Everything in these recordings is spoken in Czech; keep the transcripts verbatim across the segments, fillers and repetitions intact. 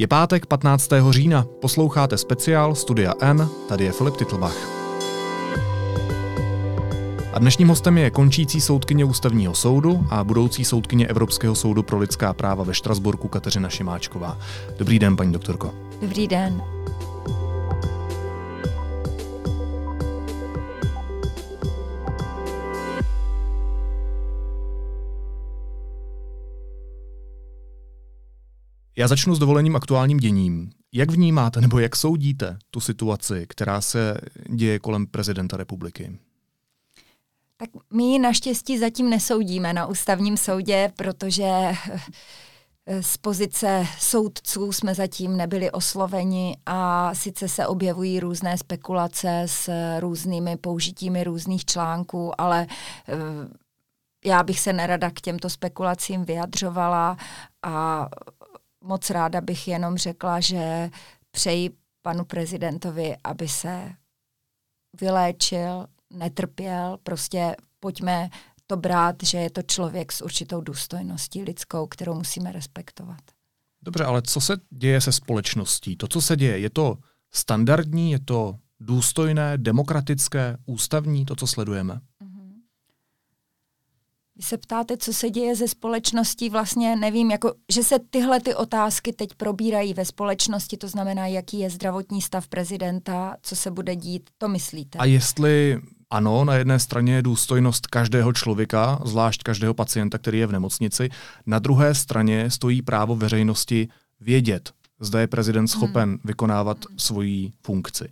Je pátek patnáctého října, posloucháte speciál Studia N, tady je Filip Tytlbach. A dnešním hostem je končící soudkyně Ústavního soudu a budoucí soudkyně Evropského soudu pro lidská práva ve Štrasburku Kateřina Šimáčková. Dobrý den, paní doktorko. Dobrý den. Já začnu s dovoleným aktuálním děním. Jak vnímáte nebo jak soudíte tu situaci, která se děje kolem prezidenta republiky? Tak my ji naštěstí zatím nesoudíme na ústavním soudě, protože z pozice soudců jsme zatím nebyli osloveni a sice se objevují různé spekulace s různými použitími různých článků, ale já bych se nerada k těmto spekulacím vyjadřovala a moc ráda bych jenom řekla, že přeji panu prezidentovi, aby se vyléčil, netrpěl, prostě pojďme to brát, že je to člověk s určitou důstojností lidskou, kterou musíme respektovat. Dobře, ale co se děje se společností? To, co se děje, je to standardní, je to důstojné, demokratické, ústavní, to, co sledujeme? Vy se ptáte, co se děje ze společností, vlastně nevím, jako, že se tyhle ty otázky teď probírají ve společnosti, to znamená, jaký je zdravotní stav prezidenta, co se bude dít, to myslíte? A jestli ano, na jedné straně je důstojnost každého člověka, zvlášť každého pacienta, který je v nemocnici, na druhé straně stojí právo veřejnosti vědět, zda je prezident schopen hmm. vykonávat hmm. svoji funkci.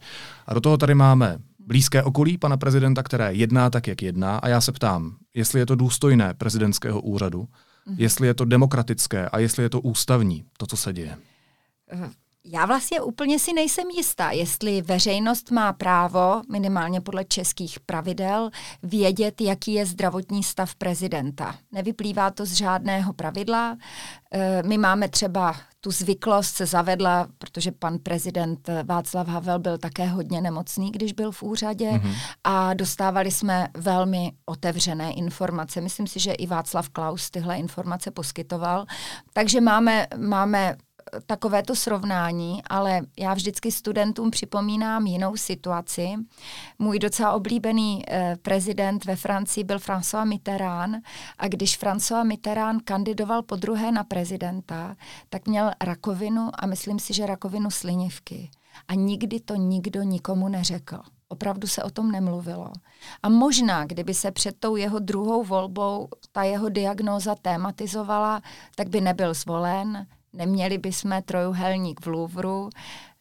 A do toho tady máme blízké okolí pana prezidenta, které jedná tak, jak jedná. A já se ptám, jestli je to důstojné prezidentského úřadu, mm-hmm. jestli je to demokratické a jestli je to ústavní, to, co se děje. Já vlastně úplně si nejsem jistá, jestli veřejnost má právo, minimálně podle českých pravidel, vědět, jaký je zdravotní stav prezidenta. Nevyplývá to z žádného pravidla. My máme třeba tu zvyklost se zavedla, protože pan prezident Václav Havel byl také hodně nemocný, když byl v úřadě mm-hmm. a dostávali jsme velmi otevřené informace. Myslím si, že i Václav Klaus tyhle informace poskytoval. Takže máme, máme takovéto srovnání, ale já vždycky studentům připomínám jinou situaci. Můj docela oblíbený eh, prezident ve Francii byl François Mitterrand a když François Mitterrand kandidoval podruhé na prezidenta, tak měl rakovinu a myslím si, že rakovinu slinivky. A nikdy to nikdo nikomu neřekl. Opravdu se o tom nemluvilo. A možná, kdyby se před tou jeho druhou volbou ta jeho diagnóza tématizovala, tak by nebyl zvolen, neměli bychom trojuhelník v Louvru,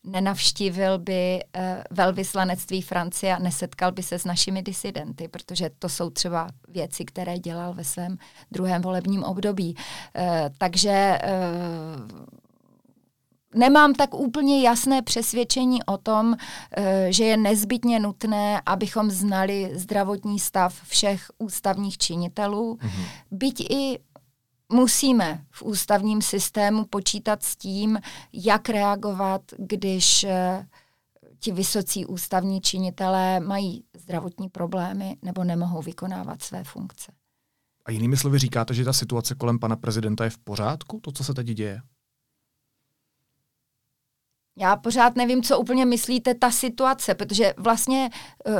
nenavštívil by eh, velvyslanectví Francie a nesetkal by se s našimi disidenty, protože to jsou třeba věci, které dělal ve svém druhém volebním období. Eh, takže eh, nemám tak úplně jasné přesvědčení o tom, eh, že je nezbytně nutné, abychom znali zdravotní stav všech ústavních činitelů, mm-hmm. byť i musíme v ústavním systému počítat s tím, jak reagovat, když ti vysocí ústavní činitelé mají zdravotní problémy nebo nemohou vykonávat své funkce. A jinými slovy říkáte, že ta situace kolem pana prezidenta je v pořádku, to, co se teď děje? Já pořád nevím, co úplně myslíte ta situace, protože vlastně...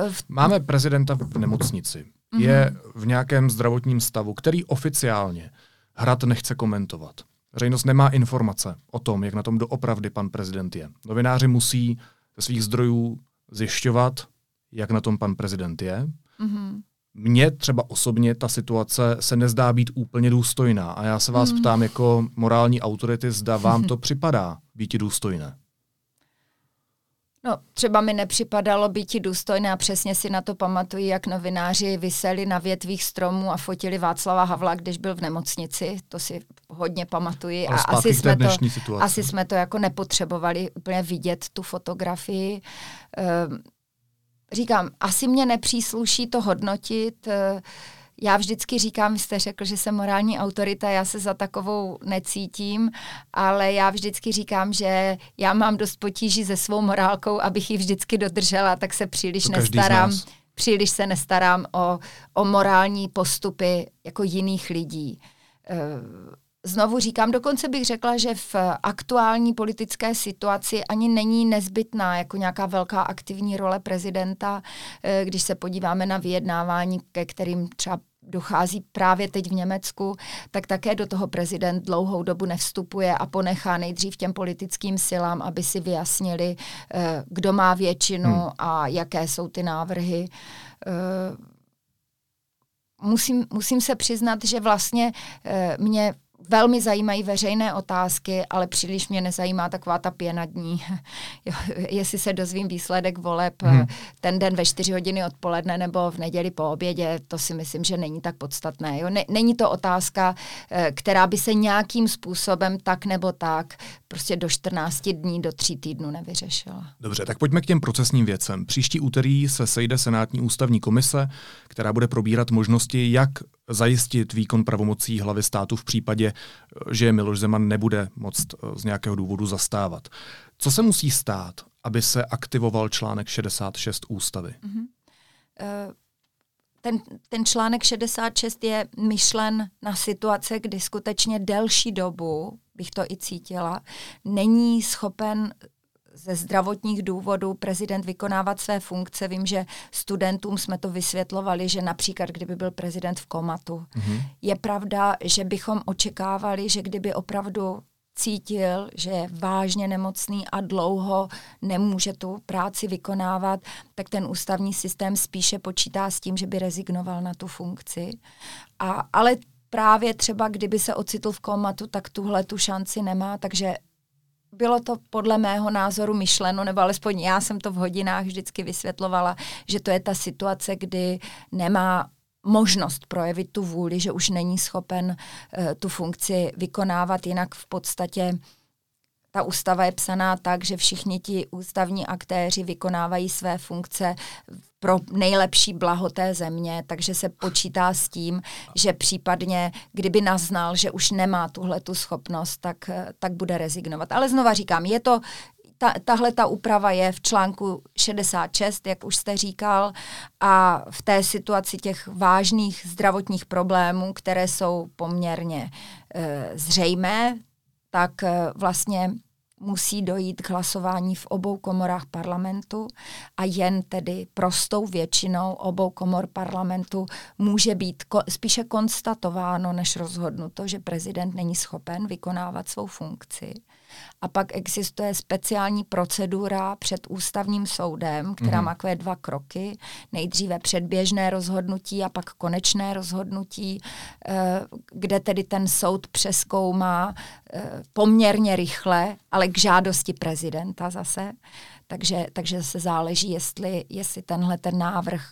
Uh, v... Máme prezidenta v nemocnici. Mm-hmm. Je v nějakém zdravotním stavu, který oficiálně Hrad nechce komentovat. Veřejnost nemá informace o tom, jak na tom doopravdy pan prezident je. Novináři musí ze svých zdrojů zjišťovat, jak na tom pan prezident je. Mm-hmm. Mně třeba osobně ta situace se nezdá být úplně důstojná a já se vás mm-hmm. ptám jako morální autority, zda vám to připadá být důstojné. No, třeba mi nepřipadalo býti důstojné a přesně si na to pamatuji, jak novináři viseli na větvích stromů a fotili Václava Havla, když byl v nemocnici. To si hodně pamatuji. A asi jsme, to, asi jsme to jako nepotřebovali úplně vidět, tu fotografii. Ehm, říkám, asi mě nepřísluší to hodnotit. Ehm, já vždycky říkám, vy jste řekl, že jsem morální autorita, já se za takovou necítím, ale já vždycky říkám, že já mám dost potíží se svou morálkou, abych ji vždycky dodržela, tak se příliš nestarám, příliš se nestarám o, o morální postupy jako jiných lidí. Znovu říkám, dokonce bych řekla, že v aktuální politické situaci ani není nezbytná jako nějaká velká aktivní role prezidenta, když se podíváme na vyjednávání, ke kterým třeba dochází právě teď v Německu, tak také do toho prezident dlouhou dobu nevstupuje a ponechá nejdřív těm politickým silám, aby si vyjasnili, kdo má většinu hmm. a jaké jsou ty návrhy. Musím, musím se přiznat, že vlastně mě velmi zajímají veřejné otázky, ale příliš mě nezajímá taková ta pěna dní. Jestli se dozvím výsledek voleb hmm. ten den ve čtyři hodiny odpoledne nebo v neděli po obědě, to si myslím, že není tak podstatné. Jo? Ne, není to otázka, která by se nějakým způsobem tak nebo tak prostě do čtrnácti dní, do tří týdnů nevyřešila. Dobře, tak pojďme k těm procesním věcem. Příští úterý se sejde senátní ústavní komise, která bude probírat možnosti, jak zajistit výkon pravomocí hlavy státu v případě, že Miloš Zeman nebude moct z nějakého důvodu zastávat. Co se musí stát, aby se aktivoval článek šedesát šest ústavy? Mm-hmm. Uh... Ten, ten článek šedesát šest je myšlen na situace, kdy skutečně delší dobu, bych to i cítila, není schopen ze zdravotních důvodů prezident vykonávat své funkce. Vím, že studentům jsme to vysvětlovali, že například, kdyby byl prezident v komatu. Mm-hmm. Je pravda, že bychom očekávali, že kdyby opravdu cítil, že je vážně nemocný a dlouho nemůže tu práci vykonávat, tak ten ústavní systém spíše počítá s tím, že by rezignoval na tu funkci. A, ale právě třeba, kdyby se ocitl v komatu, tak tuhle tu šanci nemá, takže bylo to podle mého názoru myšleno, nebo alespoň já jsem to v hodinách vždycky vysvětlovala, že to je ta situace, kdy nemá možnost projevit tu vůli, že už není schopen uh, tu funkci vykonávat, jinak v podstatě ta ústava je psaná tak, že všichni ti ústavní aktéři vykonávají své funkce pro nejlepší blaho té země, takže se počítá s tím, že případně, kdyby naznal, že už nemá tuhle tu schopnost, tak, tak bude rezignovat. Ale znova říkám, je to Ta, tahle ta úprava je v článku šedesát šest, jak už jste říkal, a v té situaci těch vážných zdravotních problémů, které jsou poměrně e, zřejmé, tak e, vlastně musí dojít k hlasování v obou komorách parlamentu a jen tedy prostou většinou obou komor parlamentu může být ko- spíše konstatováno, než rozhodnuto, že prezident není schopen vykonávat svou funkci. A pak existuje speciální procedura před ústavním soudem, která mm. má takové dva kroky. Nejdříve předběžné rozhodnutí a pak konečné rozhodnutí, kde tedy ten soud přezkoumá poměrně rychle, ale k žádosti prezidenta zase. Takže, takže se záleží, jestli, jestli tenhle ten návrh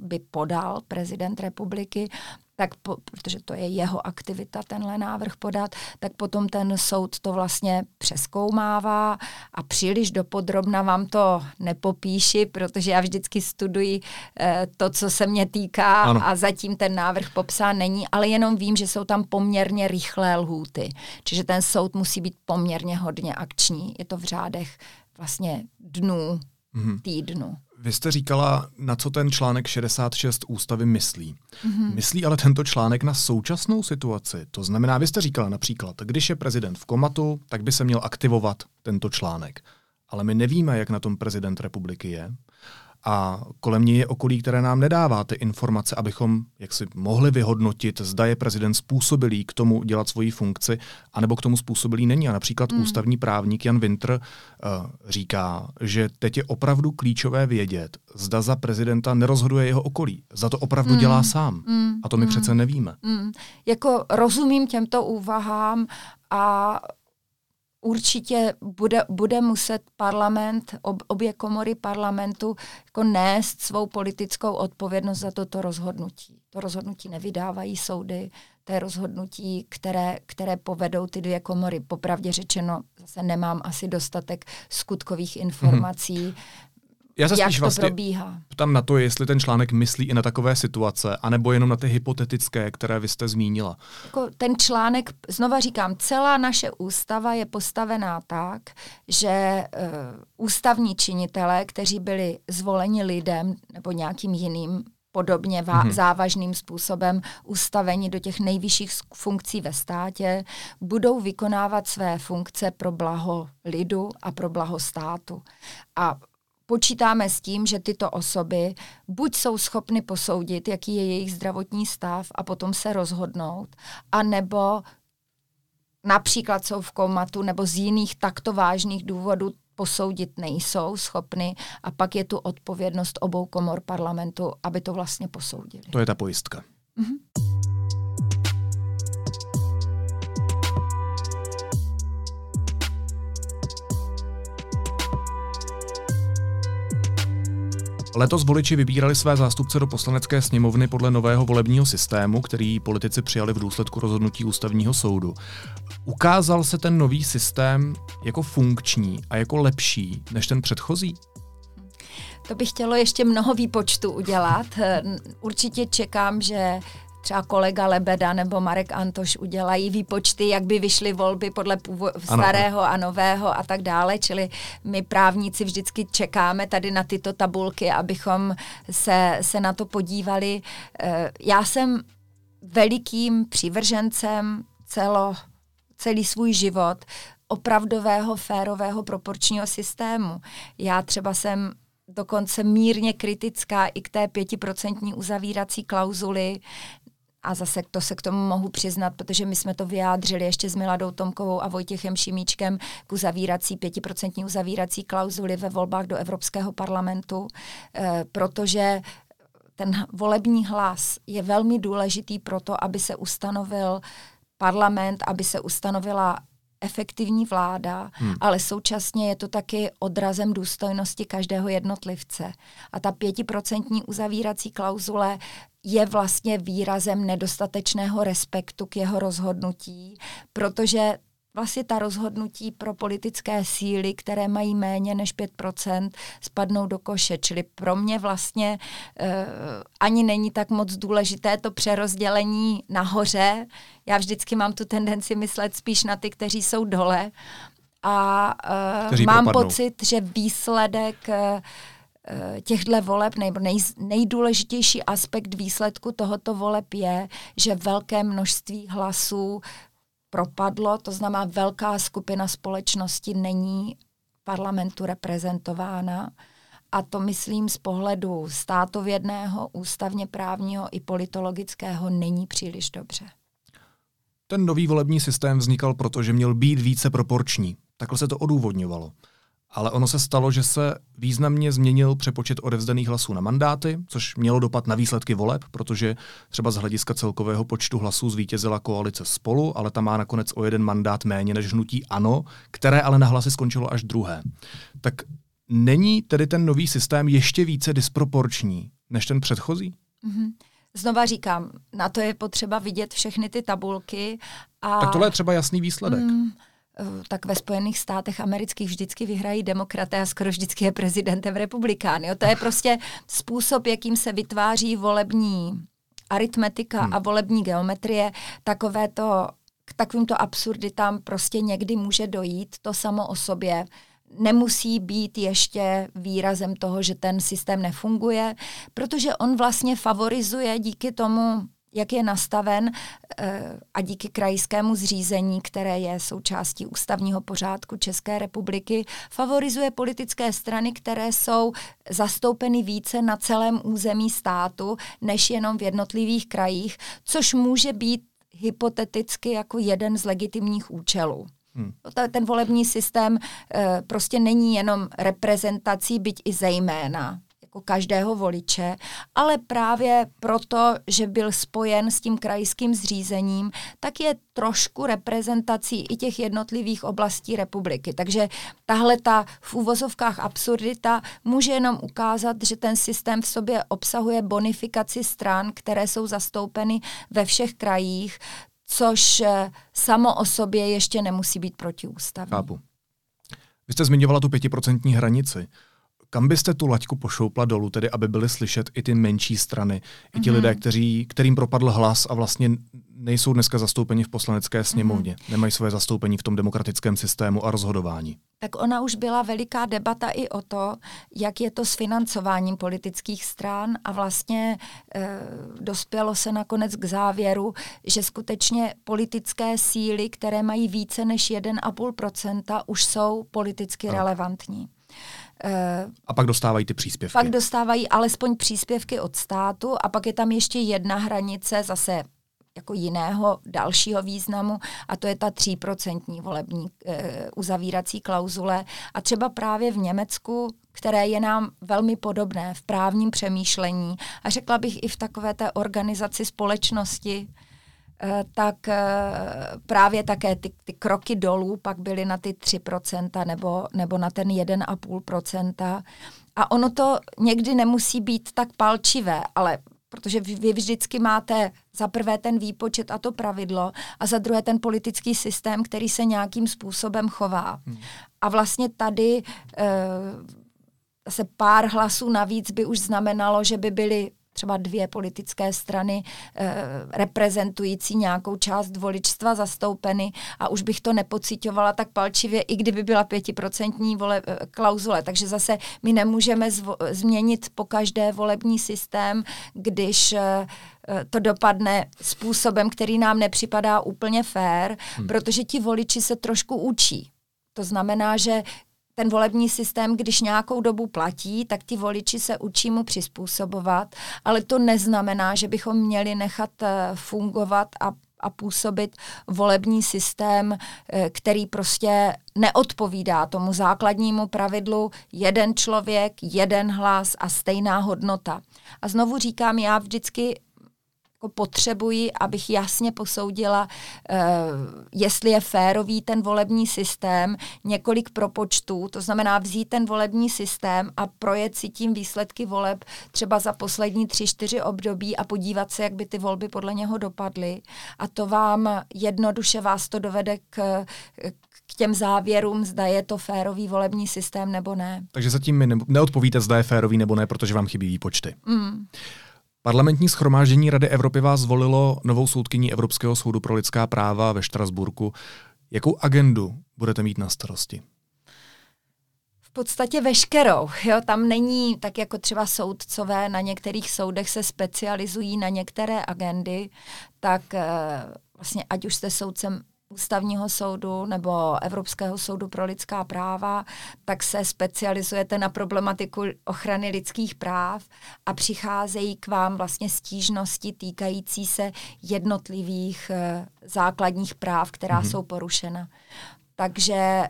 by podal prezident republiky, tak po, protože to je jeho aktivita tenhle návrh podat, tak potom ten soud to vlastně přezkoumává a příliš dopodrobna vám to nepopíši, protože já vždycky studuji eh, to, co se mě týká, ano. A zatím ten návrh popsán není, ale jenom vím, že jsou tam poměrně rychlé lhůty, čiže ten soud musí být poměrně hodně akční. Je to v řádech vlastně dnů, mhm. týdnu. Vy jste říkala, na co ten článek šedesát šest ústavy myslí. Mm-hmm. Myslí ale tento článek na současnou situaci. To znamená, vy jste říkala například, když je prezident v komatu, tak by se měl aktivovat tento článek. Ale my nevíme, jak na tom prezident republiky je. A kolem něj je okolí, které nám nedává ty informace, abychom jaksi mohli vyhodnotit, zda je prezident způsobilý k tomu dělat svoji funkci, anebo k tomu způsobilý není. A například mm. ústavní právník Jan Vintr uh, říká, že teď je opravdu klíčové vědět, zda za prezidenta nerozhoduje jeho okolí. Za to opravdu mm. dělá sám. Mm. A to my mm. přece nevíme. Mm. Jako rozumím těmto úvahám a určitě bude, bude muset parlament, ob, obě komory parlamentu jako nést svou politickou odpovědnost za toto rozhodnutí. To rozhodnutí nevydávají soudy, to je rozhodnutí, které, které povedou ty dvě komory. Popravdě řečeno, zase nemám asi dostatek skutkových informací, mm-hmm. Já se spíš vlastně ptám na to, jestli ten článek myslí i na takové situace, anebo jenom na ty hypotetické, které vy jste zmínila. Ten článek, znova říkám, celá naše ústava je postavená tak, že uh, ústavní činitelé, kteří byli zvoleni lidem nebo nějakým jiným podobně vá- závažným způsobem ustaveni do těch nejvyšších funkcí ve státě, budou vykonávat své funkce pro blaho lidu a pro blaho státu. A počítáme s tím, že tyto osoby buď jsou schopny posoudit, jaký je jejich zdravotní stav a potom se rozhodnout, anebo například jsou v komatu nebo z jiných takto vážných důvodů posoudit nejsou schopny a pak je tu odpovědnost obou komor parlamentu, aby to vlastně posoudili. To je ta pojistka. Mhm. Letos voliči vybírali své zástupce do poslanecké sněmovny podle nového volebního systému, který politici přijali v důsledku rozhodnutí ústavního soudu. Ukázal se ten nový systém jako funkční a jako lepší než ten předchozí? To by chtělo ještě mnoho výpočtů udělat. Určitě čekám, že třeba kolega Lebeda nebo Marek Antoš udělají výpočty, jak by vyšly volby podle půvo- starého a nového a tak dále. Čili my právníci vždycky čekáme tady na tyto tabulky, abychom se, se na to podívali. Já jsem velikým přívržencem celo, celý svůj život opravdového, férového, proporčního systému. Já třeba jsem dokonce mírně kritická i k té pětiprocentní uzavírací klauzuli, a zase to se k tomu mohu přiznat, protože my jsme to vyjádřili ještě s Miladou Tomkovou a Vojtěchem Šimíčkem k uzavírací, pětiprocentní uzavírací klauzuli ve volbách do Evropského parlamentu, eh, protože ten volební hlas je velmi důležitý pro to, aby se ustanovil parlament, aby se ustanovila efektivní vláda, hmm. ale současně je to taky odrazem důstojnosti každého jednotlivce. A ta pětiprocentní uzavírací klauzule je vlastně výrazem nedostatečného respektu k jeho rozhodnutí, protože vlastně ta rozhodnutí pro politické síly, které mají méně než pět procent, spadnou do koše. Čili pro mě vlastně uh, ani není tak moc důležité to přerozdělení nahoře. Já vždycky mám tu tendenci myslet spíš na ty, kteří jsou dole. A uh, mám propadnou. pocit, že výsledek... Uh, těchto voleb, nej, nej, nejdůležitější aspekt výsledku tohoto voleb je, že velké množství hlasů propadlo, to znamená velká skupina společnosti není parlamentu reprezentována a to myslím z pohledu státovědného, ústavně právního i politologického není příliš dobře. Ten nový volební systém vznikal proto, že měl být více proporční. Takhle se to odůvodňovalo. Ale ono se stalo, že se významně změnil přepočet odevzdaných hlasů na mandáty, což mělo dopad na výsledky voleb, protože třeba z hlediska celkového počtu hlasů zvítězila koalice Spolu, ale ta má nakonec o jeden mandát méně než hnutí ANO, které ale na hlasy skončilo až druhé. Tak není tedy ten nový systém ještě více disproporční než ten předchozí? Mm-hmm. Znova říkám, na to je potřeba vidět všechny ty tabulky. A... Tak tohle je třeba jasný výsledek. Mm. Tak ve Spojených státech amerických vždycky vyhrají demokraté a skoro vždycky je prezidentem republikán. Jo? To je prostě způsob, jakým se vytváří volební aritmetika hmm. a volební geometrie. Takové to, k takovýmto absurditám prostě někdy může dojít, to samo o sobě. Nemusí být ještě výrazem toho, že ten systém nefunguje, protože on vlastně favorizuje díky tomu, jak je nastaven a díky krajskému zřízení, které je součástí ústavního pořádku České republiky, favorizuje politické strany, které jsou zastoupeny více na celém území státu, než jenom v jednotlivých krajích, což může být hypoteticky jako jeden z legitimních účelů. Hmm. Ten volební systém prostě není jenom reprezentací, byť i zejména každého voliče, ale právě proto, že byl spojen s tím krajským zřízením, tak je trošku reprezentací i těch jednotlivých oblastí republiky. Takže tahle ta v úvozovkách absurdita může jenom ukázat, že ten systém v sobě obsahuje bonifikaci stran, které jsou zastoupeny ve všech krajích, což samo o sobě ještě nemusí být protiústavní. Chápu. Vy jste zmiňovala tu pětiprocentní hranici. Kam byste tu laťku pošoupla dolů, tedy aby byly slyšet i ty menší strany, i ti mm-hmm. lidé, kteří, kterým propadl hlas a vlastně nejsou dneska zastoupeni v poslanecké sněmovně, mm-hmm. nemají své zastoupení v tom demokratickém systému a rozhodování? Tak ona už byla veliká debata i o to, jak je to s financováním politických stran a vlastně e, dospělo se nakonec k závěru, že skutečně politické síly, které mají více než jedna celá pět procenta, už jsou politicky no. relevantní. A pak dostávají ty příspěvky. Pak dostávají alespoň příspěvky od státu a pak je tam ještě jedna hranice zase jako jiného dalšího významu a to je ta tříprocentní volební e, uzavírací klauzule. A třeba právě v Německu, které je nám velmi podobné v právním přemýšlení a řekla bych i v takové té organizaci společnosti, tak právě také ty, ty kroky dolů pak byly na ty tři procenta nebo, nebo na ten jedna celá pět procenta. A ono to někdy nemusí být tak palčivé, ale protože vy vždycky máte za prvé ten výpočet a to pravidlo a za druhé ten politický systém, který se nějakým způsobem chová. Hmm. A vlastně tady e, se pár hlasů navíc by už znamenalo, že by byly třeba dvě politické strany eh, reprezentující nějakou část voličstva zastoupeny a už bych to nepocitovala tak palčivě, i kdyby byla pětiprocentní vole, eh, klauzule. Takže zase my nemůžeme zvo- změnit po každé volební systém, když eh, to dopadne způsobem, který nám nepřipadá úplně fair, hmm. protože ti voliči se trošku učí. To znamená, že ten volební systém, když nějakou dobu platí, tak ti voliči se učí mu přizpůsobovat, ale to neznamená, že bychom měli nechat fungovat a, a působit volební systém, který prostě neodpovídá tomu základnímu pravidlu jeden člověk, jeden hlas a stejná hodnota. A znovu říkám, já vždycky potřebuji, abych jasně posoudila, uh, jestli je férový ten volební systém, několik propočtů, to znamená vzít ten volební systém a projet si tím výsledky voleb třeba za poslední tři, čtyři období a podívat se, jak by ty volby podle něho dopadly. A to vám jednoduše vás to dovede k, k těm závěrům, zda je to férový volební systém nebo ne. Takže zatím mi neodpovíte, zda je férový nebo ne, protože vám chybí výpočty. Mm. Parlamentní shromáždění Rady Evropy vás zvolilo novou soudkyní Evropského soudu pro lidská práva ve Štrasburku. Jakou agendu budete mít na starosti? V podstatě veškerou. Jo, tam není tak jako třeba soudcové, na některých soudech se specializují na některé agendy, tak vlastně ať už jste soudcem Ústavního soudu nebo Evropského soudu pro lidská práva, tak se specializujete na problematiku ochrany lidských práv a přicházejí k vám vlastně stížnosti týkající se jednotlivých e, základních práv, která mm-hmm. jsou porušena. Takže e,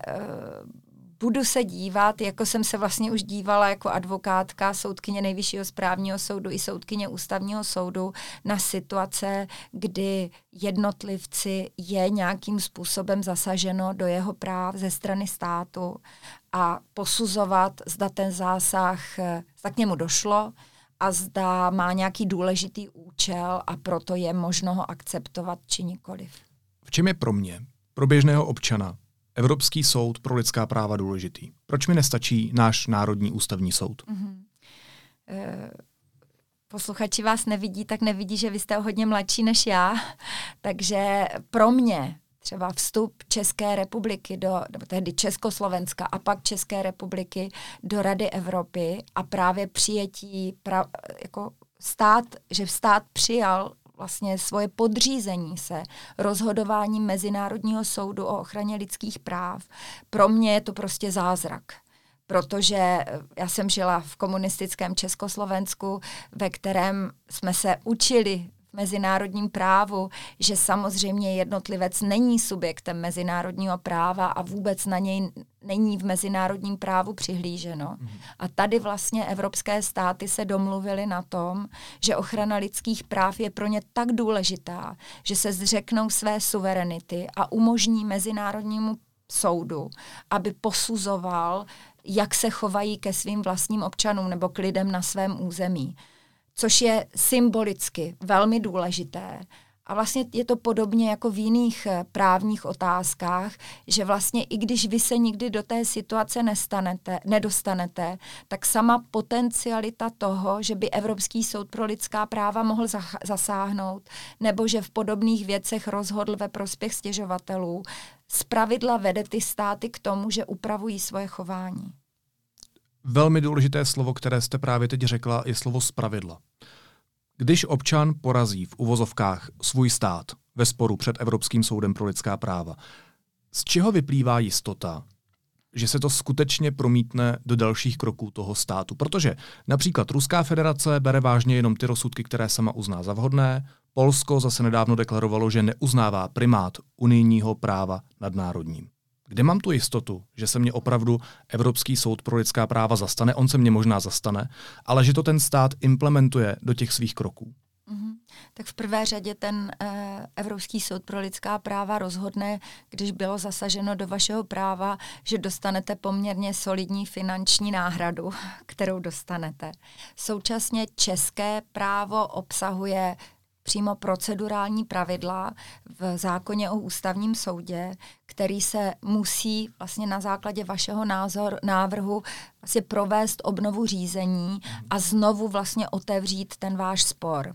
budu se dívat, jako jsem se vlastně už dívala jako advokátka, soudkyně Nejvyššího správního soudu i soudkyně Ústavního soudu na situace, kdy jednotlivci je nějakým způsobem zasaženo do jeho práv ze strany státu a posuzovat, zda ten zásah, zda k němu došlo a zda má nějaký důležitý účel a proto je možno ho akceptovat či nikoliv. V čem je pro mě, pro běžného občana, Evropský soud pro lidská práva důležitý? Proč mi nestačí náš Národní ústavní soud? Mm-hmm. E, posluchači vás nevidí, tak nevidí, že vy jste hodně mladší než já. Takže pro mě třeba vstup České republiky do, tehdy Československa a pak České republiky do Rady Evropy a právě přijetí pra, jako stát, že stát přijal vlastně svoje podřízení se rozhodování Mezinárodního soudu o ochraně lidských práv. Pro mě je to prostě zázrak, protože já jsem žila v komunistickém Československu, ve kterém jsme se učili v mezinárodním právu, že samozřejmě jednotlivec není subjektem mezinárodního práva a vůbec na něj není v mezinárodním právu přihlíženo. A tady vlastně evropské státy se domluvily na tom, že ochrana lidských práv je pro ně tak důležitá, že se zřeknou své suverenity a umožní mezinárodnímu soudu, aby posuzoval, jak se chovají ke svým vlastním občanům nebo k lidem na svém území. Což je symbolicky velmi důležité A vlastně je to podobně jako v jiných právních otázkách, že vlastně i když vy se nikdy do té situace nestanete, nedostanete, tak sama potencialita toho, že by Evropský soud pro lidská práva mohl zasáhnout, nebo že v podobných věcech rozhodl ve prospěch stěžovatelů, zpravidla vede ty státy k tomu, že upravují svoje chování. Velmi důležité slovo, které jste právě teď řekla, je slovo zpravidla. Když občan porazí v uvozovkách svůj stát ve sporu před Evropským soudem pro lidská práva, z čeho vyplývá jistota, že se to skutečně promítne do dalších kroků toho státu? Protože například Ruská federace bere vážně jenom ty rozsudky, které sama uzná za vhodné. Polsko zase nedávno deklarovalo, že neuznává primát unijního práva nad národním. Kde mám tu jistotu, že se mě opravdu Evropský soud pro lidská práva zastane, on se mě možná zastane, ale že to ten stát implementuje do těch svých kroků? Mm-hmm. Tak v prvé řadě ten eh, Evropský soud pro lidská práva rozhodne, když bylo zasaženo do vašeho práva, že dostanete poměrně solidní finanční náhradu, kterou dostanete. Současně české právo obsahuje přímo procedurální pravidla v zákoně o ústavním soudě, který se musí vlastně na základě vašeho názor, návrhu vlastně provést obnovu řízení a znovu vlastně otevřít ten váš spor.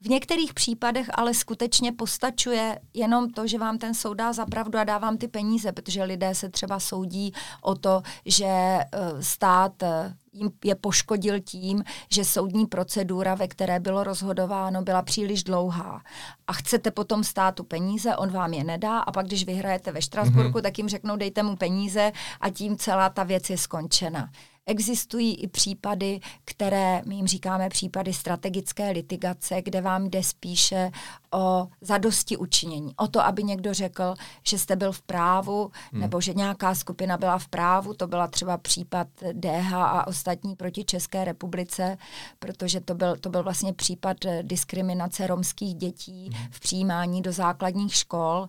V některých případech ale skutečně postačuje jenom to, že vám ten soud dá za pravdu a dá vám ty peníze, protože lidé se třeba soudí o to, že stát jim je poškodil tím, že soudní procedura, ve které bylo rozhodováno, byla příliš dlouhá. A chcete potom státu peníze, on vám je nedá a pak, když vyhrajete ve Štrasburku, mm-hmm. tak jim řeknou, dejte mu peníze a tím celá ta věc je skončena. Existují i případy, které, my jim říkáme případy strategické litigace, kde vám jde spíše o zadosti učinění. O to, aby někdo řekl, že jste byl v právu, hmm. nebo že nějaká skupina byla v právu, to byla třeba případ D H a ostatní proti České republice, protože to byl, to byl vlastně případ diskriminace romských dětí hmm. v přijímání do základních škol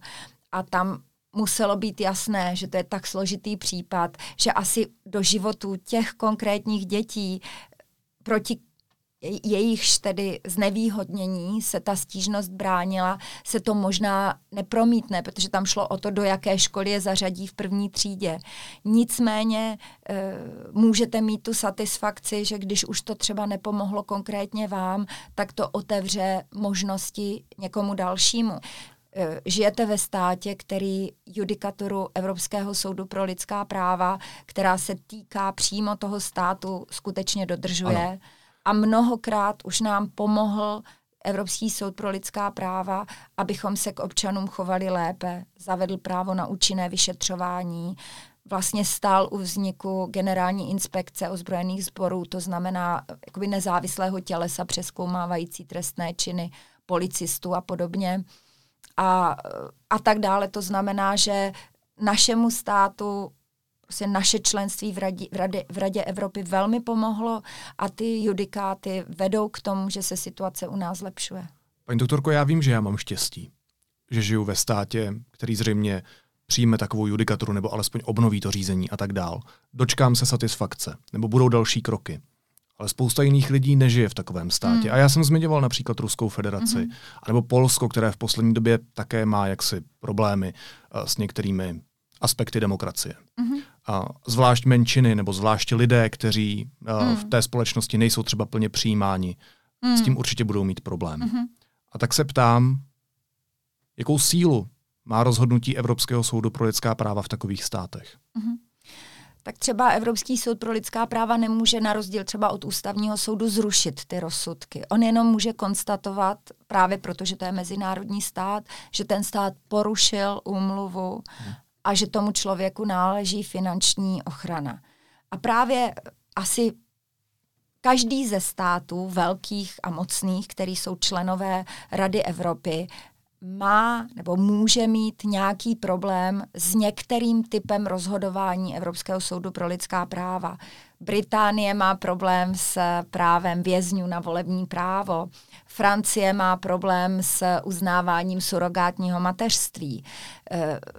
a tam muselo být jasné, že to je tak složitý případ, že asi do životů těch konkrétních dětí proti jejichž tedy znevýhodnění se ta stížnost bránila, se to možná nepromítne, protože tam šlo o to, do jaké školy je zařadí v první třídě. Nicméně e, můžete mít tu satisfakci, že když už to třeba nepomohlo konkrétně vám, tak to otevře možnosti někomu dalšímu. Žijete ve státě, který judikaturu Evropského soudu pro lidská práva, která se týká přímo toho státu, skutečně dodržuje. Ano. A mnohokrát už nám pomohl Evropský soud pro lidská práva, abychom se k občanům chovali lépe. Zavedl právo na účinné vyšetřování. Vlastně stál u vzniku Generální inspekce ozbrojených sborů, to znamená jakoby nezávislého tělesa přezkoumávající trestné činy policistů a podobně. A, a tak dále. To znamená, že našemu státu prostě naše členství v Radě, v, Radě, v Radě Evropy velmi pomohlo a ty judikáty vedou k tomu, že se situace u nás zlepšuje. Paní doktorko, já vím, že já mám štěstí, že žiju ve státě, který zřejmě přijme takovou judikaturu nebo alespoň obnoví to řízení a tak dál. Dočkám se satisfakce nebo budou další kroky. Ale spousta jiných lidí nežije v takovém státě. Hmm. A já jsem zmiňoval například Ruskou federaci, hmm. anebo Polsko, které v poslední době také má jaksi problémy s některými aspekty demokracie. Hmm. A zvlášť menšiny, nebo zvlášť lidé, kteří hmm. v té společnosti nejsou třeba plně přijímáni, hmm. s tím určitě budou mít problém. Hmm. A tak se ptám, jakou sílu má rozhodnutí Evropského soudu pro lidská práva v takových státech? Hmm. Tak třeba Evropský soud pro lidská práva nemůže na rozdíl třeba od ústavního soudu zrušit ty rozsudky. On jenom může konstatovat, právě protože to je mezinárodní stát, že ten stát porušil úmluvu a že tomu člověku náleží finanční ochrana. A právě asi každý ze států velkých a mocných, který jsou členové Rady Evropy, má nebo může mít nějaký problém s některým typem rozhodování Evropského soudu pro lidská práva. Británie má problém s právem vězňů na volební právo. Francie má problém s uznáváním surogátního mateřství.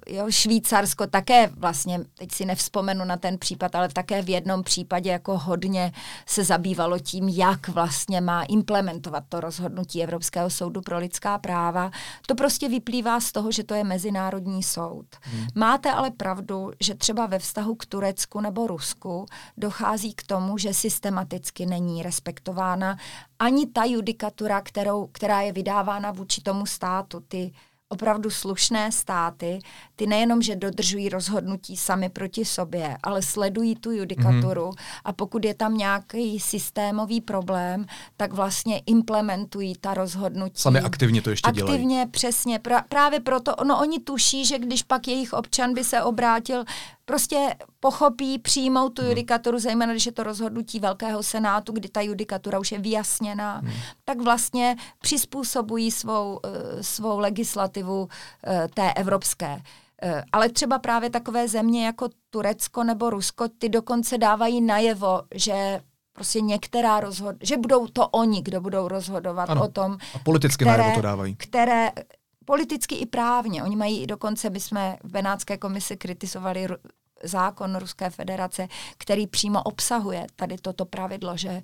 Jo, Švýcarsko také vlastně, teď si nevzpomenu na ten případ, ale také v jednom případě jako hodně se zabývalo tím, jak vlastně má implementovat to rozhodnutí Evropského soudu pro lidská práva. To prostě vyplývá z toho, že to je mezinárodní soud. Hmm. Máte ale pravdu, že třeba ve vztahu k Turecku nebo Rusku dochází k tomu, že systematicky není respektována ani ta judikatura, kterou, která je vydávána vůči tomu státu. Ty opravdu slušné státy, ty nejenom, že dodržují rozhodnutí sami proti sobě, ale sledují tu judikaturu mm. a pokud je tam nějaký systémový problém, tak vlastně implementují ta rozhodnutí. Sami aktivně to ještě dělají. Aktivně, přesně. Pra, právě proto, no oni tuší, že když pak jejich občan by se obrátil, prostě pochopí, přijmou tu judikaturu, zejména když je to rozhodnutí Velkého senátu, kdy ta judikatura už je vyjasněná, hmm. tak vlastně přizpůsobují svou, svou legislativu té evropské. Ale třeba právě takové země jako Turecko nebo Rusko, ty dokonce dávají najevo, že prostě některá rozhod, že budou to oni, kdo budou rozhodovat ano. o tom, a politicky které, najevo to dávají. Které politicky i právně. Oni mají dokonce, my jsme v Benátské komisi kritizovali ru- zákon Ruské federace, který přímo obsahuje tady toto pravidlo, že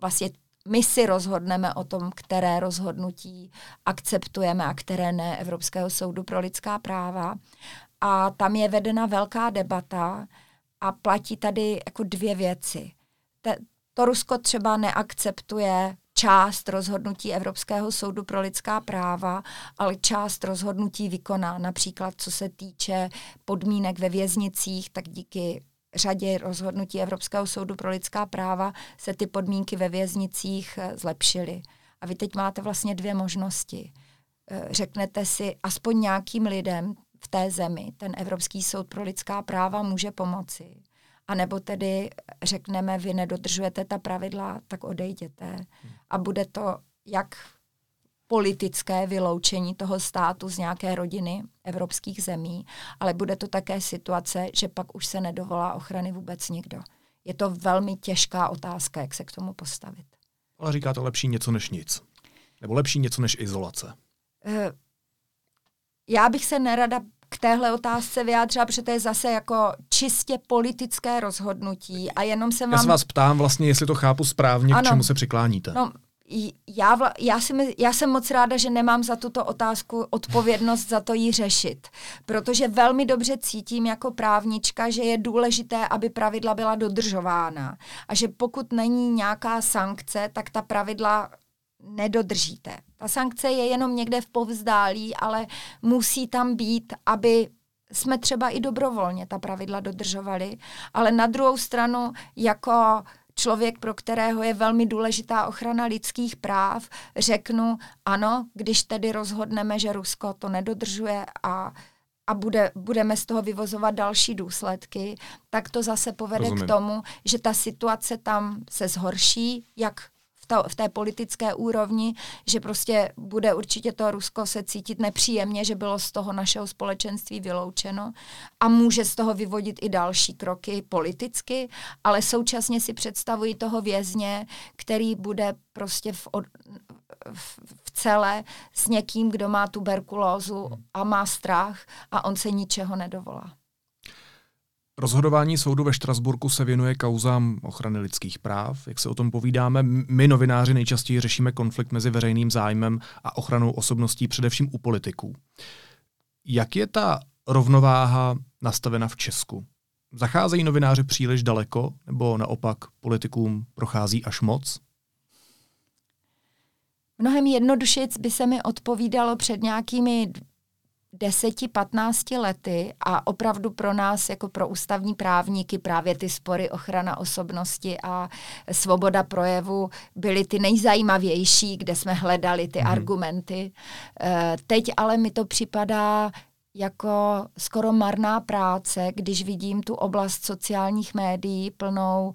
vlastně my si rozhodneme o tom, které rozhodnutí akceptujeme a které ne Evropského soudu pro lidská práva. A tam je vedena velká debata a platí tady jako dvě věci. Te- to Rusko třeba neakceptuje část rozhodnutí Evropského soudu pro lidská práva, ale část rozhodnutí vykoná. Například, co se týče podmínek ve věznicích, tak díky řadě rozhodnutí Evropského soudu pro lidská práva se ty podmínky ve věznicích zlepšily. A vy teď máte vlastně dvě možnosti. Řeknete si, aspoň nějakým lidem v té zemi ten Evropský soud pro lidská práva může pomoci. A nebo tedy řekneme, vy nedodržujete ta pravidla, tak odejděte. A bude to jak politické vyloučení toho státu z nějaké rodiny evropských zemí, ale bude to také situace, že pak už se nedovolá ochrany vůbec nikdo. Je to velmi těžká otázka, jak se k tomu postavit. Ale říkáte lepší něco než nic. Nebo lepší něco než izolace. Já bych se nerada k téhle otázce vyjádřila, protože to je zase jako čistě politické rozhodnutí a jenom se vám... Já se vás ptám vlastně, jestli to chápu správně, ano, k čemu se přikláníte. No, já, vla... já, si my... já jsem moc ráda, že nemám za tuto otázku odpovědnost za to ji řešit, protože velmi dobře cítím jako právnička, že je důležité, aby pravidla byla dodržována a že pokud není nějaká sankce, tak ta pravidla nedodržíte. Ta sankce je jenom někde v povzdálí, ale musí tam být, aby jsme třeba i dobrovolně ta pravidla dodržovali. Ale na druhou stranu, jako člověk, pro kterého je velmi důležitá ochrana lidských práv, řeknu ano, když tedy rozhodneme, že Rusko to nedodržuje a a bude, budeme z toho vyvozovat další důsledky, tak to zase povede Rozumím. K tomu, že ta situace tam se zhorší, jak v té politické úrovni, že prostě bude určitě to Rusko se cítit nepříjemně, že bylo z toho našeho společenství vyloučeno a může z toho vyvodit i další kroky politicky, ale současně si představují toho vězně, který bude prostě v, v, v cele s někým, kdo má tuberkulózu a má strach a on se ničeho nedovolá. Rozhodování soudu ve Štrasburku se věnuje kauzám ochrany lidských práv. Jak se o tom povídáme, my novináři nejčastěji řešíme konflikt mezi veřejným zájmem a ochranou osobností především u politiků. Jak je ta rovnováha nastavena v Česku? Zacházejí novináři příliš daleko, nebo naopak politikům prochází až moc? Mnohem jednodušeji by se mi odpovídalo před nějakými deseti patnácti lety a opravdu pro nás, jako pro ústavní právníky, právě ty spory ochrana osobnosti a svoboda projevu byly ty nejzajímavější, kde jsme hledali ty mm. argumenty. Teď ale mi to připadá jako skoro marná práce, když vidím tu oblast sociálních médií plnou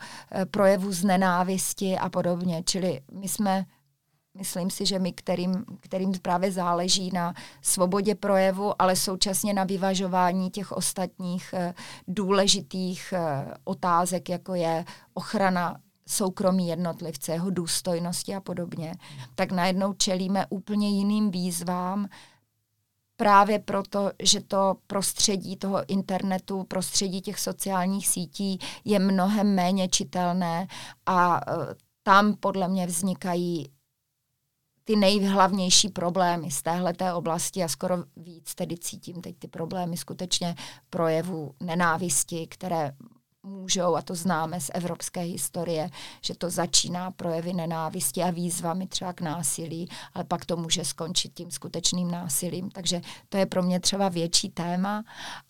projevů z nenávisti a podobně. Čili my jsme... Myslím si, že my, kterým, kterým právě záleží na svobodě projevu, ale současně na vyvažování těch ostatních důležitých otázek, jako je ochrana soukromí jednotlivce, jeho důstojnosti a podobně, tak najednou čelíme úplně jiným výzvám, právě proto, že to prostředí toho internetu, prostředí těch sociálních sítí je mnohem méně čitelné a tam podle mě vznikají ty nejhlavnější problémy z téhleté oblasti a skoro víc tedy cítím teď ty problémy skutečně projevu nenávisti, které můžou, a to známe z evropské historie, že to začíná projevy nenávisti a výzvami třeba k násilí, ale pak to může skončit tím skutečným násilím. Takže to je pro mě třeba větší téma.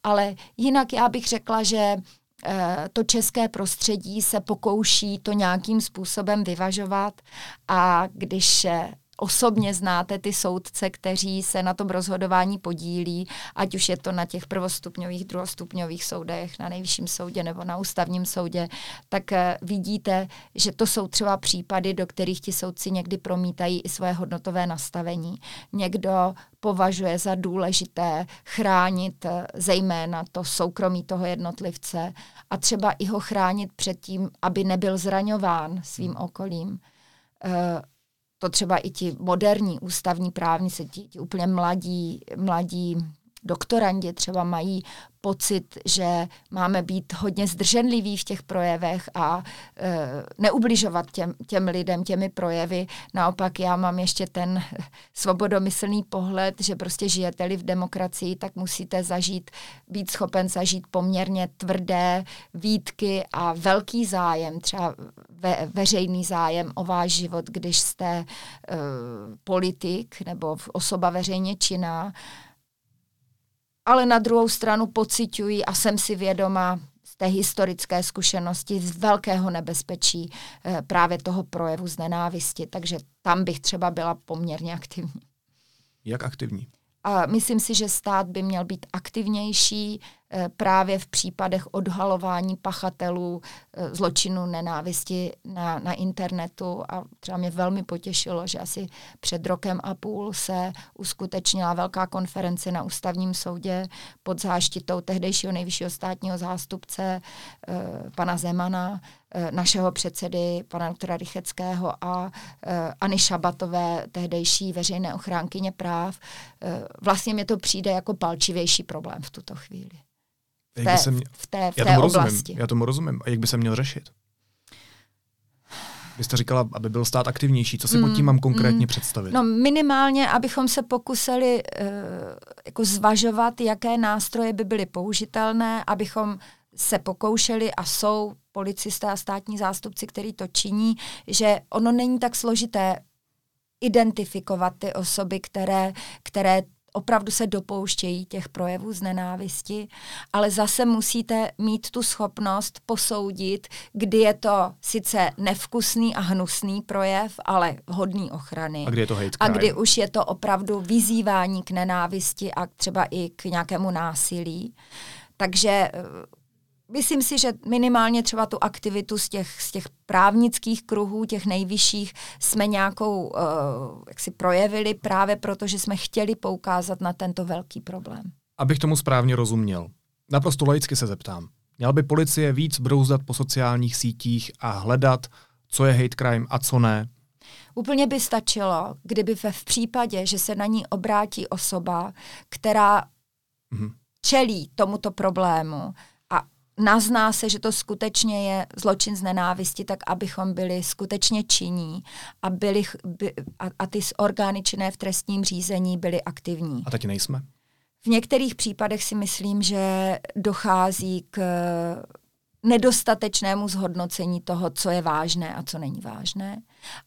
Ale jinak já bych řekla, že to české prostředí se pokouší to nějakým způsobem vyvažovat a když osobně znáte ty soudce, kteří se na tom rozhodování podílí, ať už je to na těch prvostupňových, druhostupňových soudech, na Nejvyšším soudě nebo na Ústavním soudě, tak vidíte, že to jsou třeba případy, do kterých ti soudci někdy promítají i svoje hodnotové nastavení. Někdo považuje za důležité chránit zejména to soukromí toho jednotlivce a třeba i ho chránit před tím, aby nebyl zraňován svým okolím. To třeba i ti moderní ústavní právníci, ti, ti úplně mladí, mladí doktorandi třeba mají pocit, že máme být hodně zdrženliví v těch projevech a e, neubližovat těm, těm lidem těmi projevy. Naopak já mám ještě ten svobodomyslný pohled, že prostě žijete-li v demokracii, tak musíte zažít, být schopen zažít poměrně tvrdé výtky a velký zájem, třeba ve, veřejný zájem o váš život, když jste e, politik nebo osoba veřejně činná. Ale na druhou stranu pociťuji a jsem si vědoma z té historické zkušenosti z velkého nebezpečí právě toho projevu z nenávisti. Takže tam bych třeba byla poměrně aktivní. Jak aktivní? A myslím si, že stát by měl být aktivnější právě v případech odhalování pachatelů zločinu nenávisti na, na internetu. A třeba mě velmi potěšilo, že asi před rokem a půl se uskutečnila velká konference na Ústavním soudě pod záštitou tehdejšího nejvyššího státního zástupce eh, pana Zemana, eh, našeho předsedy, pana doktora Rycheckého a eh, Ani Šabatové, tehdejší veřejné ochránkyně práv. Eh, vlastně mi to přijde jako palčivější problém v tuto chvíli. V té, jsem, v té, v té já tomu oblasti. Rozumím, já tomu rozumím. A jak by se měl řešit? Vy jste říkala, aby byl stát aktivnější. Co si mm, pod tím mám konkrétně mm, představit? No minimálně, abychom se pokusili uh, jako zvažovat, jaké nástroje by byly použitelné, abychom se pokoušeli a jsou policisté a státní zástupci, který to činí, že ono není tak složité identifikovat ty osoby, které, které opravdu se dopouštějí těch projevů z nenávisti, ale zase musíte mít tu schopnost posoudit, kdy je to sice nevkusný a hnusný projev, ale hodný ochrany. A kdy je to hate crime? A kdy už je to opravdu vyzývání k nenávisti a třeba i k nějakému násilí. Takže myslím si, že minimálně třeba tu aktivitu z těch, z těch právnických kruhů, těch nejvyšších, jsme nějakou, uh, jak si projevili právě proto, že jsme chtěli poukázat na tento velký problém. Abych tomu správně rozuměl, naprosto laicky se zeptám. Měla by policie víc brouzdat po sociálních sítích a hledat, co je hate crime a co ne? Úplně by stačilo, kdyby ve, v případě, že se na ní obrátí osoba, která mhm. čelí tomuto problému, nazná se, že to skutečně je zločin z nenávisti, tak abychom byli skutečně činní a, byli, by, a, a ty orgány činné v trestním řízení byly aktivní. A teď nejsme? V některých případech si myslím, že dochází k nedostatečnému zhodnocení toho, co je vážné a co není vážné.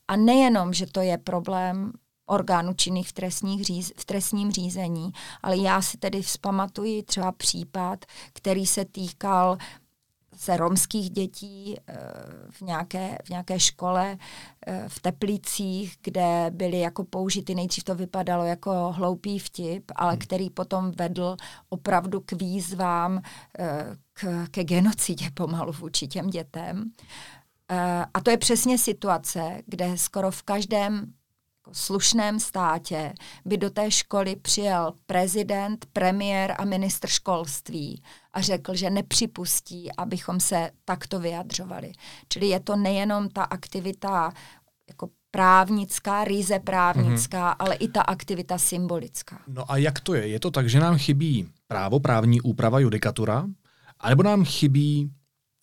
A nejenom, že to je problém orgánů činných v, říz, v trestním řízení, ale já si tedy vzpamatuji třeba případ, který se týkal se romských dětí v nějaké, v nějaké škole v Teplicích, kde byly jako použity, nejdřív to vypadalo jako hloupý vtip, ale který potom vedl opravdu k výzvám, k, ke genocidě pomalu vůči těm dětem. A to je přesně situace, kde skoro v každém slušném státě by do té školy přijel prezident, premiér a ministr školství a řekl, že nepřipustí, abychom se takto vyjadřovali. Čili je to nejenom ta aktivita jako právnická, ryze právnická, mm-hmm. ale i ta aktivita symbolická. No a jak to je? Je to tak, že nám chybí právo, právní úprava, judikatura? A nebo nám chybí,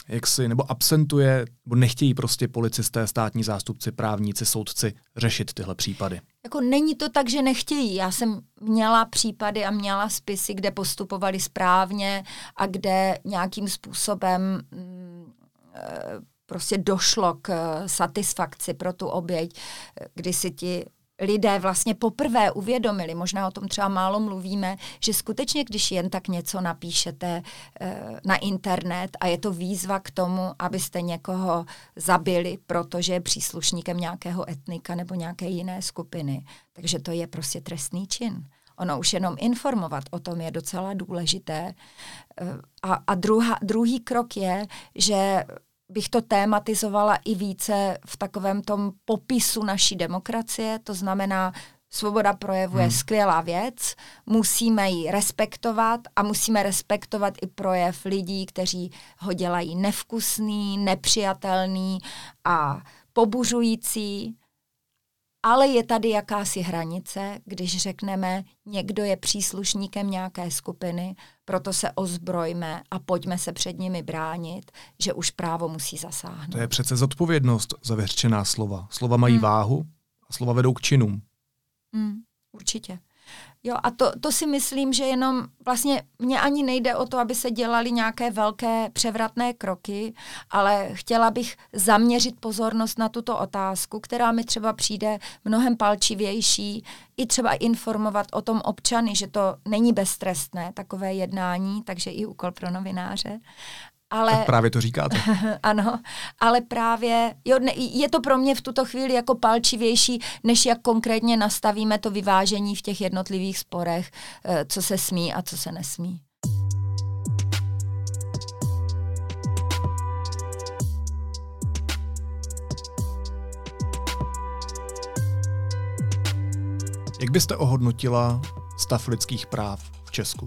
jak si, nebo absentuje, nebo nechtějí prostě policisté, státní zástupci, právníci, soudci řešit tyhle případy? Jako není to tak, že nechtějí. Já jsem měla případy a měla spisy, kde postupovali správně a kde nějakým způsobem mm, prostě došlo k satisfakci pro tu oběť, kdy si ti lidé vlastně poprvé uvědomili, možná o tom třeba málo mluvíme, že skutečně, když jen tak něco napíšete na internet a je to výzva k tomu, abyste někoho zabili, protože je příslušníkem nějakého etnika nebo nějaké jiné skupiny. Takže to je prostě trestný čin. Ono už jenom informovat o tom je docela důležité. A, a druhá, druhý krok je, že bych to tématizovala i více v takovém tom popisu naší demokracie, to znamená, svoboda projevu je hmm. skvělá věc, musíme ji respektovat a musíme respektovat i projev lidí, kteří ho dělají nevkusný, nepřijatelný a pobuřující, ale je tady jakási hranice, když řekneme, někdo je příslušníkem nějaké skupiny, proto se ozbrojme a pojďme se před nimi bránit, že už právo musí zasáhnout. To je přece zodpovědnost za vyřčená slova. Slova mají hmm. váhu a slova vedou k činům. Hmm, určitě. Jo, a to, to si myslím, že jenom vlastně mně ani nejde o to, aby se dělaly nějaké velké převratné kroky, ale chtěla bych zaměřit pozornost na tuto otázku, která mi třeba přijde mnohem palčivější, i třeba informovat o tom občany, že to není beztrestné takové jednání, takže i úkol pro novináře. Ale, tak právě to říkáte. Ano, ale právě, jo, ne, je to pro mě v tuto chvíli jako palčivější, než jak konkrétně nastavíme to vyvážení v těch jednotlivých sporech, co se smí a co se nesmí. Jak byste ohodnotila stav lidských práv v Česku?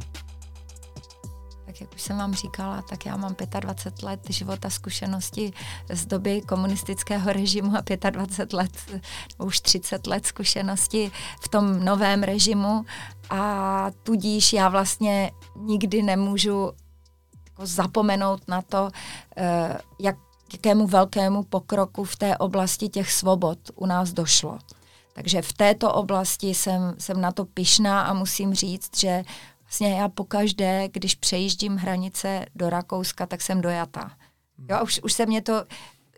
Jak už jsem vám říkala, tak já mám dvacet pět let života zkušenosti z doby komunistického režimu a dvacet pět let, už třicet let zkušenosti v tom novém režimu a tudíž já vlastně nikdy nemůžu zapomenout na to, jak, jakému velkému pokroku v té oblasti těch svobod u nás došlo. Takže v této oblasti jsem, jsem na to pyšná a musím říct, že vlastně já pokaždé, když přejíždím hranice do Rakouska, tak jsem dojatá. Jo, už, už se mě to,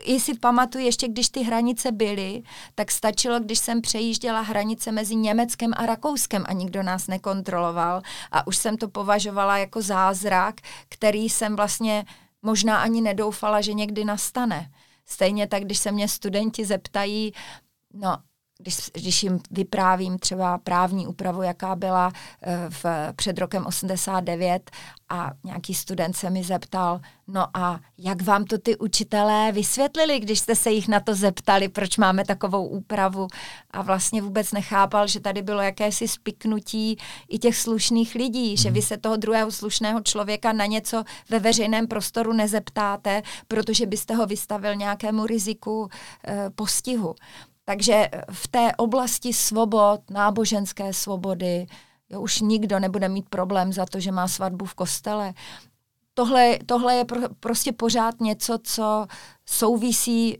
i si pamatuju, ještě když ty hranice byly, tak stačilo, když jsem přejížděla hranice mezi Německem a Rakouskem a nikdo nás nekontroloval a už jsem to považovala jako zázrak, který jsem vlastně možná ani nedoufala, že někdy nastane. Stejně tak, když se mě studenti zeptají, no, Když, když jim vyprávím třeba právní úpravu, jaká byla v, před rokem osmdesát devět a nějaký student se mi zeptal, no a jak vám to ty učitelé vysvětlili, když jste se jich na to zeptali, proč máme takovou úpravu a vlastně vůbec nechápal, že tady bylo jakési spiknutí i těch slušných lidí, hmm. že vy se toho druhého slušného člověka na něco ve veřejném prostoru nezeptáte, protože byste ho vystavil nějakému riziku eh, postihu. Takže v té oblasti svobod, náboženské svobody, jo, už nikdo nebude mít problém za to, že má svatbu v kostele. Tohle, tohle je pro, prostě pořád něco, co souvisí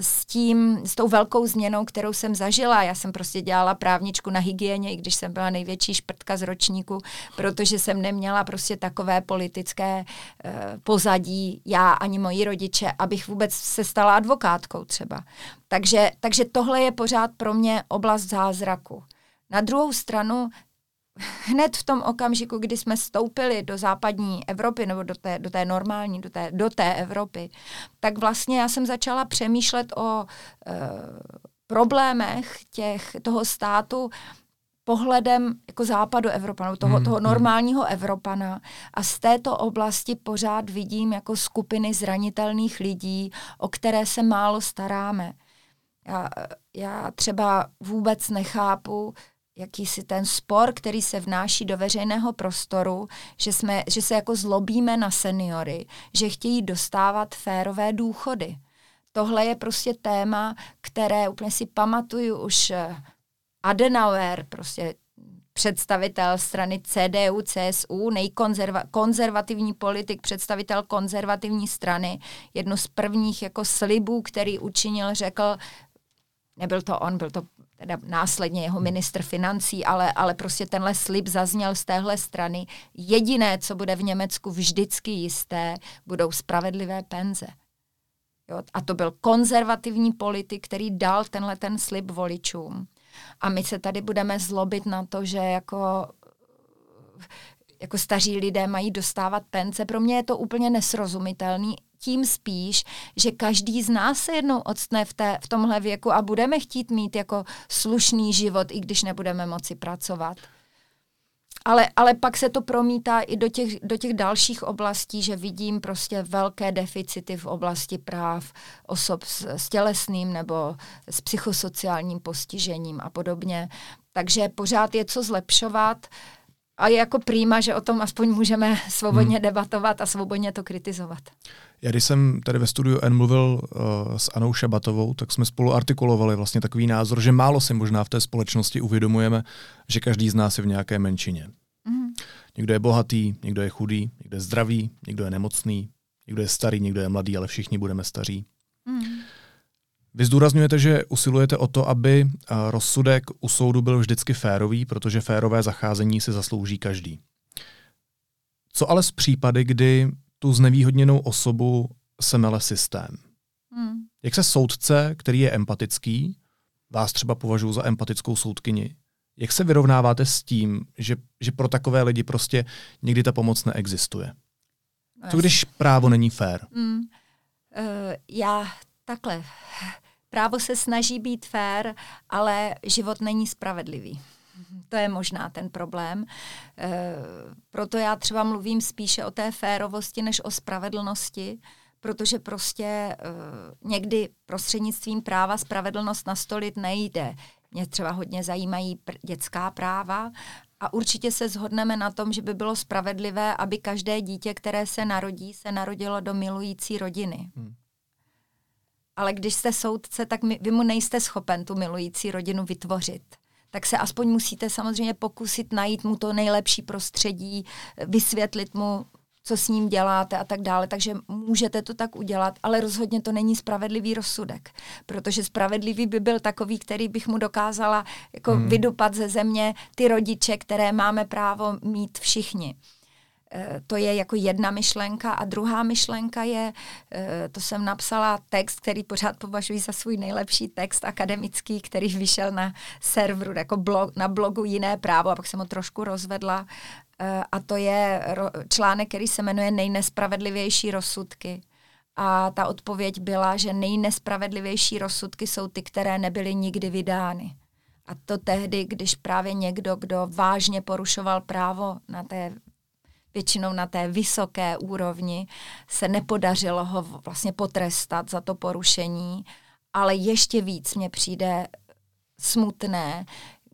s tím, s tou velkou změnou, kterou jsem zažila. Já jsem prostě dělala právničku na hygieně, i když jsem byla největší šprtka z ročníku, protože jsem neměla prostě takové politické eh, pozadí, já ani moji rodiče, abych vůbec se stala advokátkou třeba. Takže, takže tohle je pořád pro mě oblast zázraku. Na druhou stranu, hned v tom okamžiku, kdy jsme vstoupili do západní Evropy nebo do té, do té normální, do té, do té Evropy, tak vlastně já jsem začala přemýšlet o e, problémech těch, toho státu pohledem jako západu Evropana, toho, hmm. toho normálního Evropana. A z této oblasti pořád vidím jako skupiny zranitelných lidí, o které se málo staráme. Já, já třeba vůbec nechápu jakýsi ten spor, který se vnáší do veřejného prostoru, že, jsme, že se jako zlobíme na seniory, že chtějí dostávat férové důchody. Tohle je prostě téma, které úplně si pamatuju už Adenauer, prostě představitel strany C D U C S U, nejkonzervativní politik, představitel konzervativní strany. Jedno z prvních jako slibů, který učinil, řekl, nebyl to on, byl to teda následně jeho ministr financí, ale, ale prostě tenhle slib zazněl z téhle strany. Jediné, co bude v Německu vždycky jisté, budou spravedlivé penze. Jo? A to byl konzervativní politik, který dal tenhle ten slib voličům. A my se tady budeme zlobit na to, že jako, jako staří lidé mají dostávat penze. Pro mě je to úplně nesrozumitelný, tím spíš, že každý z nás se jednou odstne v, té, v tomhle věku a budeme chtít mít jako slušný život, i když nebudeme moci pracovat. Ale, ale pak se to promítá i do těch, do těch dalších oblastí, že vidím prostě velké deficity v oblasti práv osob s, s tělesným nebo s psychosociálním postižením a podobně. Takže pořád je co zlepšovat a je jako prýma, že o tom aspoň můžeme svobodně hmm. debatovat a svobodně to kritizovat. Já když jsem tady ve studiu N mluvil uh, s Anou Šabatovou, tak jsme spolu artikulovali vlastně takový názor, že málo si možná v té společnosti uvědomujeme, že každý z nás je v nějaké menšině. Hmm. Někdo je bohatý, někdo je chudý, někdo je zdravý, někdo je nemocný, někdo je starý, někdo je mladý, ale všichni budeme staří. Hmm. Vy zdůrazňujete, že usilujete o to, aby rozsudek u soudu byl vždycky férový, protože férové zacházení si zaslouží každý. Co ale z případy, kdy tu znevýhodněnou osobu semele systém? Hmm. Jak se soudce, který je empatický, vás třeba považuji za empatickou soudkyni, jak se vyrovnáváte s tím, že, že pro takové lidi prostě někdy ta pomoc neexistuje? Co když právo není fér? Hmm. Uh, já... Takhle, právo se snaží být fér, ale život není spravedlivý. To je možná ten problém. E, proto já třeba mluvím spíše o té férovosti než o spravedlnosti, protože prostě e, někdy prostřednictvím práva spravedlnost nastolit nejde. Mě třeba hodně zajímají pr- dětská práva a určitě se shodneme na tom, že by bylo spravedlivé, aby každé dítě, které se narodí, se narodilo do milující rodiny. Hmm. Ale když jste soudce, tak my, vy mu nejste schopen tu milující rodinu vytvořit. Tak se aspoň musíte samozřejmě pokusit najít mu to nejlepší prostředí, vysvětlit mu, co s ním děláte a tak dále. Takže můžete to tak udělat, ale rozhodně to není spravedlivý rozsudek. Protože spravedlivý by byl takový, který bych mu dokázala jako hmm. vydupat ze země ty rodiče, které máme právo mít všichni. To je jako jedna myšlenka a druhá myšlenka je, to jsem napsala text, který pořád považuji za svůj nejlepší text akademický, který vyšel na serveru, jako blog, na blogu Jiné právo a pak jsem ho trošku rozvedla a to je článek, který se jmenuje Nejnespravedlivější rozsudky a ta odpověď byla, že nejnespravedlivější rozsudky jsou ty, které nebyly nikdy vydány. A to tehdy, když právě někdo, kdo vážně porušoval právo na té většinou na té vysoké úrovni se nepodařilo ho vlastně potrestat za to porušení, ale ještě víc mně přijde smutné,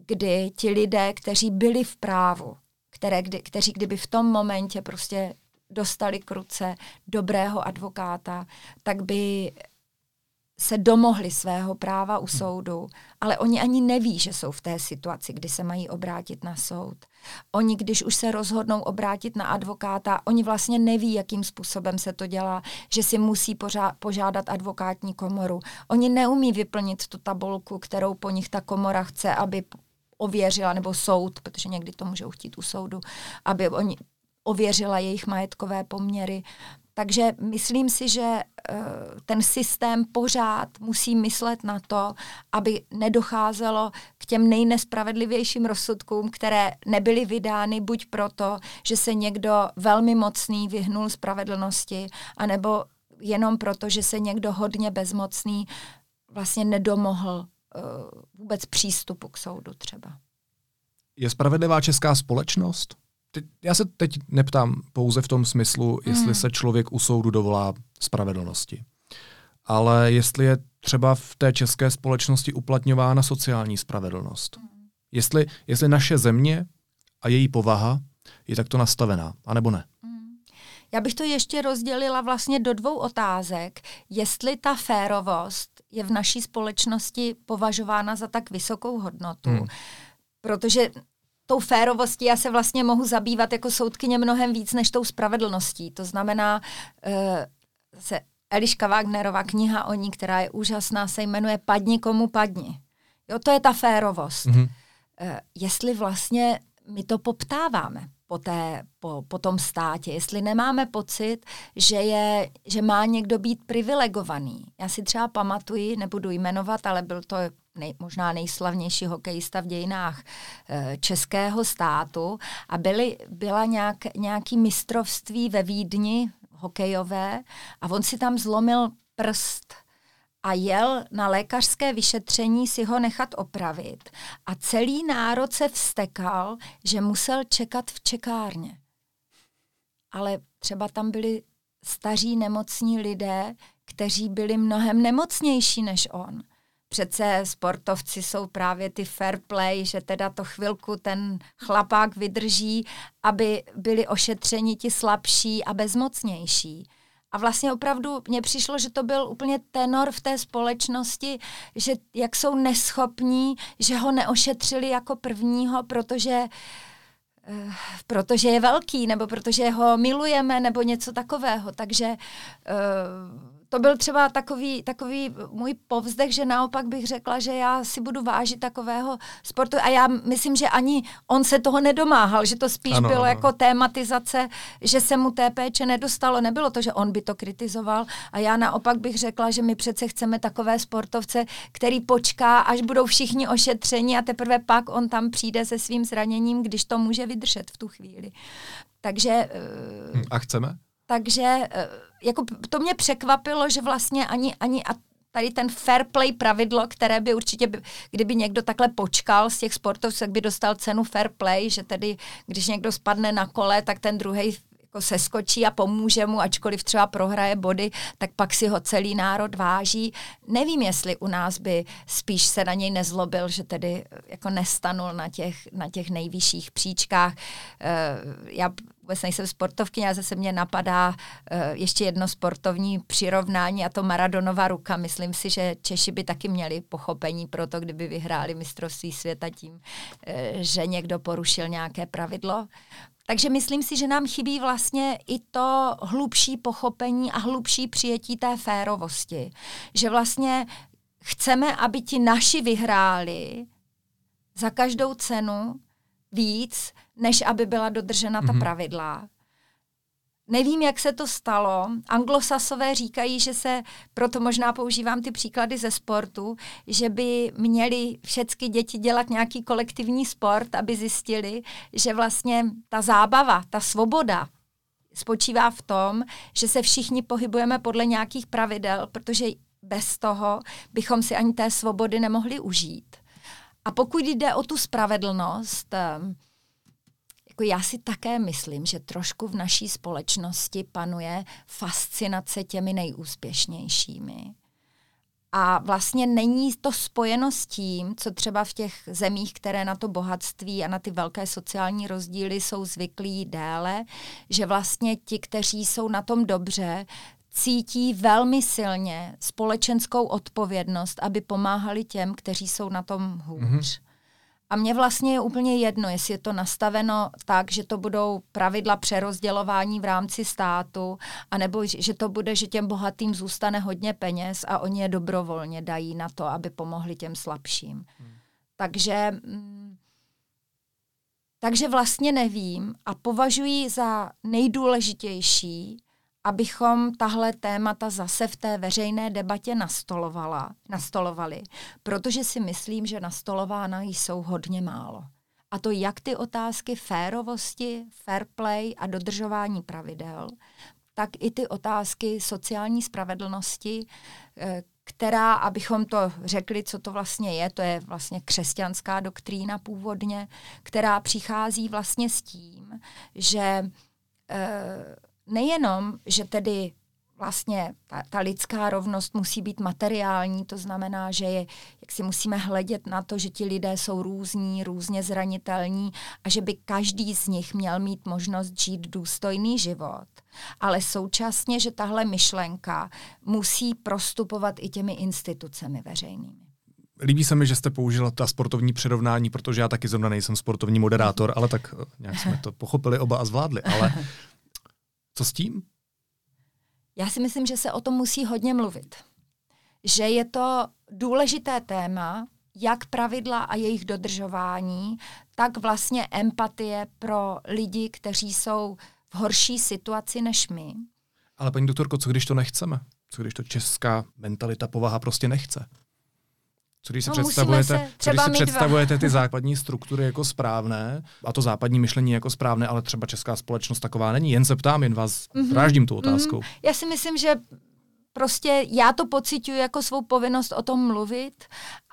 kdy ti lidé, kteří byli v právu, které, kdy, kteří kdyby v tom momentě prostě dostali k ruce dobrého advokáta, tak by se domohli svého práva u soudu, ale oni ani neví, že jsou v té situaci, kdy se mají obrátit na soud. Oni, když už se rozhodnou obrátit na advokáta, oni vlastně neví, jakým způsobem se to dělá, že si musí pořád, požádat advokátní komoru. Oni neumí vyplnit tu tabulku, kterou po nich ta komora chce, aby ověřila, nebo soud, protože někdy to můžou chtít u soudu, aby oni ověřila jejich majetkové poměry. Takže myslím si, že ten systém pořád musí myslet na to, aby nedocházelo k těm nejnespravedlivějším rozsudkům, které nebyly vydány buď proto, že se někdo velmi mocný vyhnul spravedlnosti, anebo jenom proto, že se někdo hodně bezmocný vlastně nedomohl vůbec přístupu k soudu třeba. Je spravedlivá česká společnost? Já se teď neptám pouze v tom smyslu, jestli hmm. se člověk u soudu dovolá spravedlnosti. ale jestli je třeba v té české společnosti uplatňována sociální spravedlnost. Jestli, jestli naše země a její povaha je takto nastavená, anebo ne. Já bych to ještě rozdělila vlastně do dvou otázek. Jestli ta férovost je v naší společnosti považována za tak vysokou hodnotu, hmm. protože tou férovostí já se vlastně mohu zabývat jako soudkyně mnohem víc než tou spravedlností. To znamená, eh, se Eliška Wagnerová, kniha o ní, která je úžasná, se jmenuje Padni komu padni. Jo, to je ta férovost. Mm-hmm. Eh, jestli vlastně my to poptáváme po, té, po, po tom státě, jestli nemáme pocit, že, je, že má někdo být privilegovaný. Já si třeba pamatuji, nebudu jmenovat, ale byl to nej, možná nejslavnější hokejista v dějinách e, českého státu a byly, byla nějak, nějaký mistrovství ve Vídni hokejové a on si tam zlomil prst a jel na lékařské vyšetření si ho nechat opravit. A celý národ se vztekal, že musel čekat v čekárně. Ale třeba tam byli staří nemocní lidé, kteří byli mnohem nemocnější než on. Přece sportovci jsou právě ty fair play, že teda to chvilku ten chlapák vydrží, aby byli ošetřeni ti slabší a bezmocnější. A vlastně opravdu mně přišlo, že to byl úplně tenor v té společnosti, že jak jsou neschopní, že ho neošetřili jako prvního, protože, protože je velký, nebo protože ho milujeme, nebo něco takového. Takže to byl třeba takový, takový můj povzdech, že naopak bych řekla, že já si budu vážit takového sportu. A já myslím, že ani on se toho nedomáhal, že to spíš ano, bylo ano. jako tématizace, že se mu té péče nedostalo. Nebylo to, že on by to kritizoval. A já naopak bych řekla, že my přece chceme takové sportovce, který počká, až budou všichni ošetřeni a teprve pak on tam přijde se svým zraněním, když to může vydržet v tu chvíli. Takže... A chceme? Takže jako to mě překvapilo, že vlastně ani, ani a tady ten fair play pravidlo, které by určitě, by, kdyby někdo takhle počkal z těch sportovců, tak by dostal cenu fair play, že tedy když někdo spadne na kole, tak ten druhej jako seskočí a pomůže mu, ačkoliv třeba prohraje body, tak pak si ho celý národ váží. Nevím, jestli u nás by spíš se na něj nezlobil, že tedy jako nestanul na těch, na těch nejvyšších příčkách. Já vůbec nejsem sportovkyně, a zase mě napadá uh, ještě jedno sportovní přirovnání a to Maradonova ruka. Myslím si, že Češi by taky měli pochopení pro to, kdyby vyhráli mistrovství světa tím, uh, že někdo porušil nějaké pravidlo. Takže myslím si, že nám chybí vlastně i to hlubší pochopení a hlubší přijetí té férovosti. Že vlastně chceme, aby ti naši vyhráli za každou cenu víc, než aby byla dodržena ta mm-hmm. pravidla. Nevím, jak se to stalo. Anglosasové říkají, že se, proto možná používám ty příklady ze sportu, že by měly všechny děti dělat nějaký kolektivní sport, aby zjistili, že vlastně ta zábava, ta svoboda spočívá v tom, že se všichni pohybujeme podle nějakých pravidel, protože bez toho bychom si ani té svobody nemohli užít. A pokud jde o tu spravedlnost, jako já si také myslím, že trošku v naší společnosti panuje fascinace těmi nejúspěšnějšími. A vlastně není to spojeno s tím, co třeba v těch zemích, které na to bohatství a na ty velké sociální rozdíly jsou zvyklí déle, že vlastně ti, kteří jsou na tom dobře, cítí velmi silně společenskou odpovědnost, aby pomáhali těm, kteří jsou na tom hůř. Mm-hmm. A mně vlastně je úplně jedno, jestli je to nastaveno tak, že to budou pravidla přerozdělování v rámci státu, anebo že to bude, že těm bohatým zůstane hodně peněz a oni je dobrovolně dají na to, aby pomohli těm slabším. Mm. Takže... Takže vlastně nevím a považuji za nejdůležitější, abychom tahle témata zase v té veřejné debatě nastolovala, nastolovali, protože si myslím, že nastolována jsou hodně málo. A to jak ty otázky férovosti, fair play a dodržování pravidel, tak i ty otázky sociální spravedlnosti, která, abychom to řekli, co to vlastně je, to je vlastně křesťanská doktrína původně, která přichází vlastně s tím, že... nejenom, že tedy vlastně ta, ta lidská rovnost musí být materiální, to znamená, že je, jak si musíme hledět na to, že ti lidé jsou různí, různě zranitelní a že by každý z nich měl mít možnost žít důstojný život. Ale současně, že tahle myšlenka musí prostupovat i těmi institucemi veřejnými. Líbí se mi, že jste použila ta sportovní přirovnání, protože já taky zrovna nejsem sportovní moderátor, ale tak nějak jsme to pochopili oba a zvládli. Ale co s tím? Já si myslím, že se o tom musí hodně mluvit. Že je to důležité téma, jak pravidla a jejich dodržování, tak vlastně empatie pro lidi, kteří jsou v horší situaci než my. Ale paní doktorko, co když to nechceme? Co když to česká mentalita, povaha prostě nechce? Co když si, no, představujete, co když si představujete ty základní struktury jako správné a to západní myšlení jako správné, ale třeba česká společnost taková není. Jen se ptám, jen vás dráždím mm-hmm. tu otázkou. Mm-hmm. Já si myslím, že prostě já to pociťuji jako svou povinnost o tom mluvit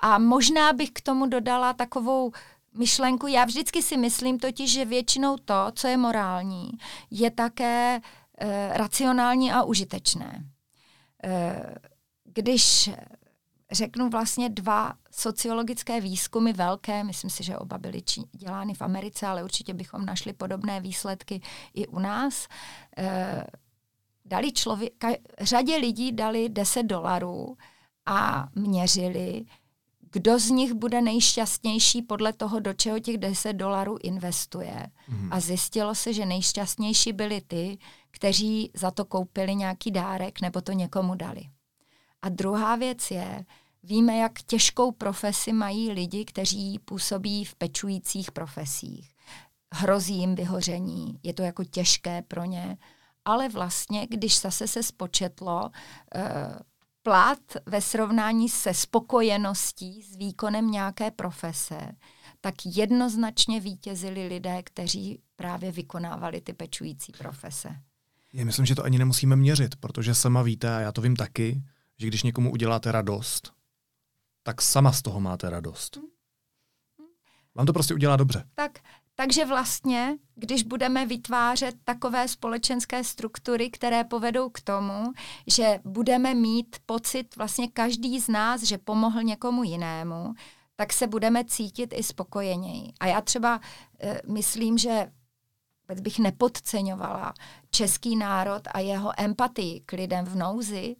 a možná bych k tomu dodala takovou myšlenku. Já vždycky si myslím totiž, že většinou to, co je morální, je také eh, racionální a užitečné. Eh, když... Řeknu vlastně dva sociologické výzkumy velké, myslím si, že oba byly či, dělány v Americe, ale určitě bychom našli podobné výsledky i u nás. E, dali člověka, řadě lidí dali deset dolarů a měřili, kdo z nich bude nejšťastnější podle toho, do čeho těch deset dolarů investuje. Mm. A zjistilo se, že nejšťastnější byli ty, kteří za to koupili nějaký dárek nebo to někomu dali. A druhá věc je, víme, jak těžkou profesi mají lidi, kteří působí v pečujících profesích. Hrozí jim vyhoření, je to jako těžké pro ně. Ale vlastně, když zase se spočetlo eh, plat ve srovnání se spokojeností s výkonem nějaké profese, tak jednoznačně vítězili lidé, kteří právě vykonávali ty pečující profese. Já myslím, že to ani nemusíme měřit, protože sama víte, a já to vím taky, že když někomu uděláte radost, tak sama z toho máte radost. Vám to prostě udělá dobře. Tak, takže vlastně, když budeme vytvářet takové společenské struktury, které povedou k tomu, že budeme mít pocit vlastně každý z nás, že pomohl někomu jinému, tak se budeme cítit i spokojeněji. A já třeba e, myslím, že bych nepodceňovala český národ a jeho empatii k lidem v nouzi,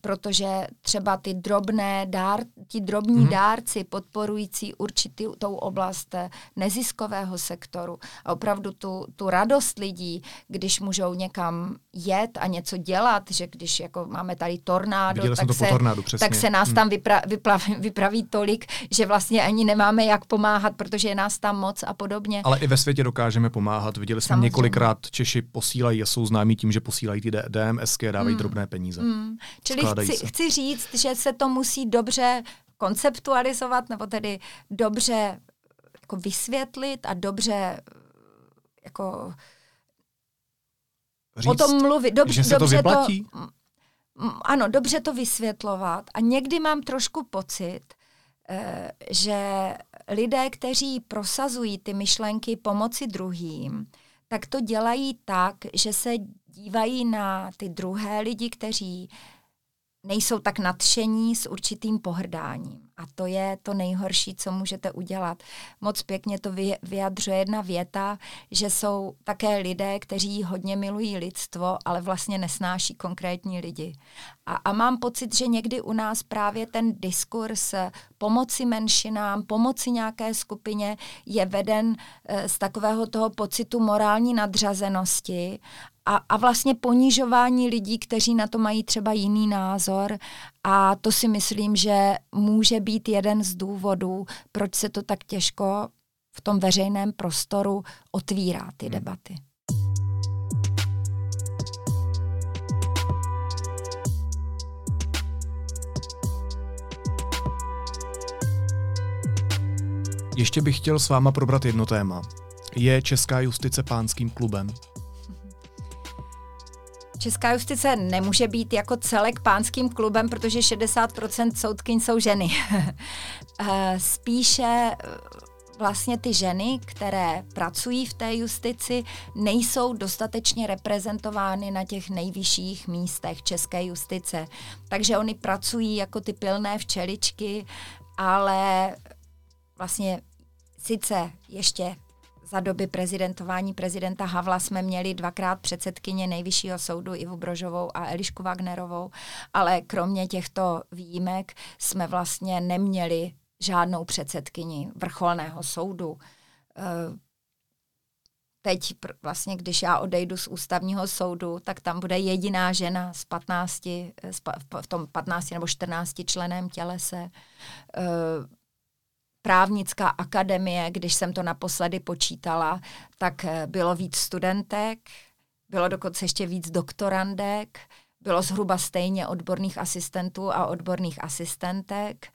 protože třeba ty drobné dár, ti drobní mm-hmm. dárci podporující určitou oblast neziskového sektoru a opravdu tu, tu radost lidí, když můžou někam jet a něco dělat, že když jako máme tady tornádo, tak se, tornádu, tak se nás mm. tam vypra, vyplaví, vypraví tolik, že vlastně ani nemáme jak pomáhat, protože je nás tam moc a podobně. Ale i ve světě dokážeme pomáhat. Viděli jsme samozřejmě. Několikrát Češi posílají a jsou známí tím, že posílají ty D M S ky a dávají mm. drobné peníze. Mm. Čili chci, chci říct, že se to musí dobře konceptualizovat, nebo tedy dobře jako vysvětlit a dobře jako říct, o tom mluvit. Dobře, že se dobře to vyplatí? To, ano, dobře to vysvětlovat. A někdy mám trošku pocit, že lidé, kteří prosazují ty myšlenky pomoci druhým, tak to dělají tak, že se dívají na ty druhé lidi, kteří nejsou tak nadšení, s určitým pohrdáním. A to je to nejhorší, co můžete udělat. Moc pěkně to vyjadřuje jedna věta, že jsou také lidé, kteří hodně milují lidstvo, ale vlastně nesnáší konkrétní lidi. A, a mám pocit, že někdy u nás právě ten diskurs pomoci menšinám, pomoci nějaké skupině je veden z takového toho pocitu morální nadřazenosti A, a vlastně ponižování lidí, kteří na to mají třeba jiný názor. A to si myslím, že může být jeden z důvodů, proč se to tak těžko v tom veřejném prostoru otvírá ty debaty. Ještě bych chtěl s váma probrat jedno téma. Je česká justice pánským klubem? Česká justice nemůže být jako celek pánským klubem, protože šedesát procent soudkyň jsou ženy. Spíše vlastně ty ženy, které pracují v té justici, nejsou dostatečně reprezentovány na těch nejvyšších místech české justice. Takže oni pracují jako ty pilné včeličky, ale vlastně sice ještě za doby prezidentování prezidenta Havla jsme měli dvakrát předsedkyně Nejvyššího soudu Ivu Brožovou a Elišku Wagnerovou, ale kromě těchto výjimek jsme vlastně neměli žádnou předsedkyni Vrcholného soudu. Teď vlastně, když já odejdu z Ústavního soudu, tak tam bude jediná žena z patnácti, v tom patnácti nebo čtrnácti členem tělese. Právnická akademie, když jsem to naposledy počítala, tak bylo víc studentek, bylo dokonce ještě víc doktorandek, bylo zhruba stejně odborných asistentů a odborných asistentek.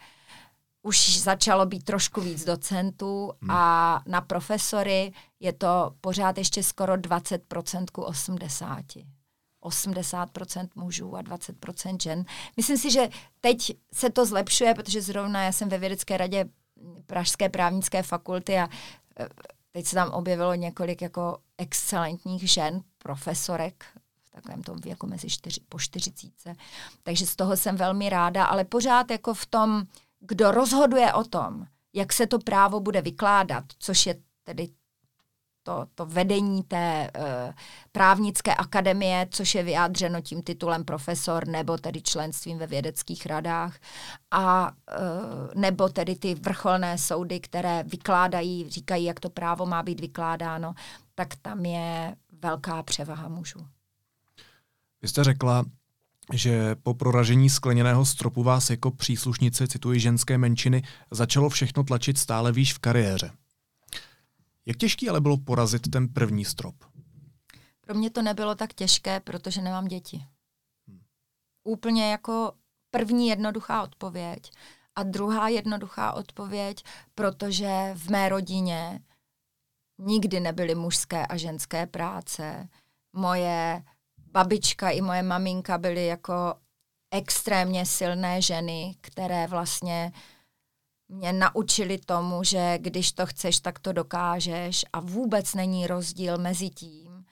Už začalo být trošku víc docentů a na profesory je to pořád ještě skoro dvacet procent ku osmdesáti. osmdesát procent mužů a dvacet procent žen. Myslím si, že teď se to zlepšuje, protože zrovna já jsem ve vědecké radě Pražské právnické fakulty a teď se tam objevilo několik jako excelentních žen, profesorek v takovém tom věku mezi čtyři, po čtyřicítce. Takže z toho jsem velmi ráda, ale pořád jako v tom, kdo rozhoduje o tom, jak se to právo bude vykládat, což je tedy to, to vedení té e, právnické akademie, což je vyjádřeno tím titulem profesor nebo tedy členstvím ve vědeckých radách a e, nebo tedy ty vrcholné soudy, které vykládají, říkají, jak to právo má být vykládáno, tak tam je velká převaha mužů. Vy jste řekla, že po proražení skleněného stropu vás jako příslušnice, cituji, ženské menšiny, začalo všechno tlačit stále výš v kariéře. Jak těžký ale bylo porazit ten první strop? Pro mě to nebylo tak těžké, protože nemám děti. Hmm. Úplně jako první jednoduchá odpověď. A druhá jednoduchá odpověď, protože v mé rodině nikdy nebyly mužské a ženské práce. Moje babička i moje maminka byly jako extrémně silné ženy, které vlastně mě naučili tomu, že když to chceš, tak to dokážeš a vůbec není rozdíl mezi tím.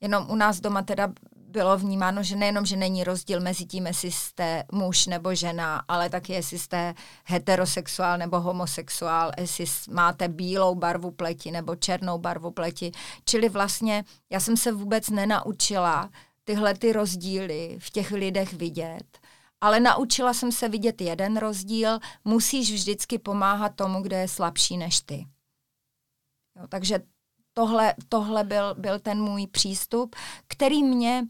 Jenom u nás doma teda bylo vnímáno, že nejenom, že není rozdíl mezi tím, jestli jste muž nebo žena, ale taky jestli jste heterosexuál nebo homosexuál, jestli máte bílou barvu pleti nebo černou barvu pleti. Čili vlastně já jsem se vůbec nenaučila tyhle ty rozdíly v těch lidech vidět. Ale naučila jsem se vidět jeden rozdíl, musíš vždycky pomáhat tomu, kdo je slabší než ty. Jo, takže tohle, tohle byl, byl ten můj přístup, který mě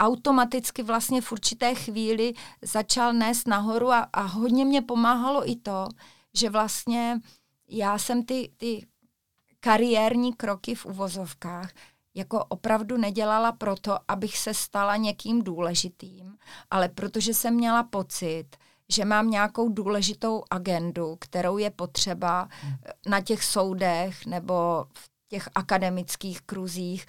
automaticky vlastně v určité chvíli začal nést nahoru a, a hodně mě pomáhalo i to, že vlastně já jsem ty, ty kariérní kroky v uvozovkách jako opravdu nedělala proto, abych se stala někým důležitým, ale protože jsem měla pocit, že mám nějakou důležitou agendu, kterou je potřeba na těch soudech nebo v těch akademických kruzích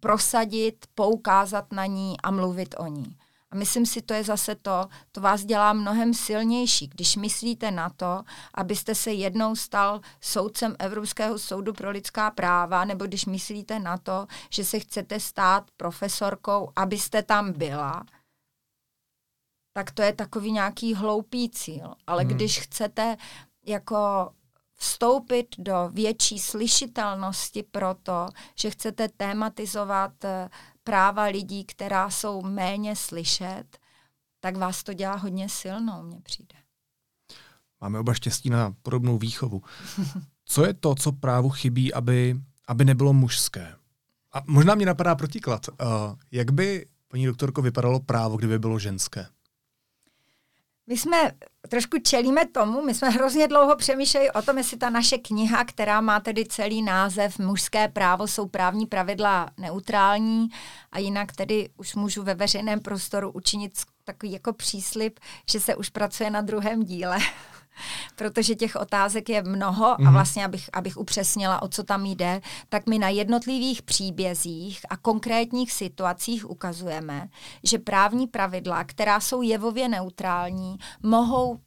prosadit, poukázat na ní a mluvit o ní. A myslím si, to je zase to, to vás dělá mnohem silnější, když myslíte na to, abyste se jednou stal soudcem Evropského soudu pro lidská práva, nebo když myslíte na to, že se chcete stát profesorkou, abyste tam byla, tak to je takový nějaký hloupý cíl. Ale hmm. když chcete jako vstoupit do větší slyšitelnosti proto, že chcete tématizovat práva lidí, která jsou méně slyšet, tak vás to dělá hodně silnou, mně přijde. Máme oba štěstí na podobnou výchovu. Co je to, co právu chybí, aby, aby nebylo mužské? A možná mě napadá protiklad. Uh, jak by, paní doktorko, vypadalo právo, kdyby bylo ženské? My jsme trošku čelíme tomu, my jsme hrozně dlouho přemýšleli o tom, jestli ta naše kniha, která má tedy celý název Mužské právo jsou právní pravidla neutrální a jinak tedy už můžu ve veřejném prostoru učinit takový jako příslib, že se už pracuje na druhém díle, protože těch otázek je mnoho a vlastně, abych, abych upřesnila, o co tam jde, tak my na jednotlivých příbězích a konkrétních situacích ukazujeme, že právní pravidla, která jsou jevově neutrální, mohou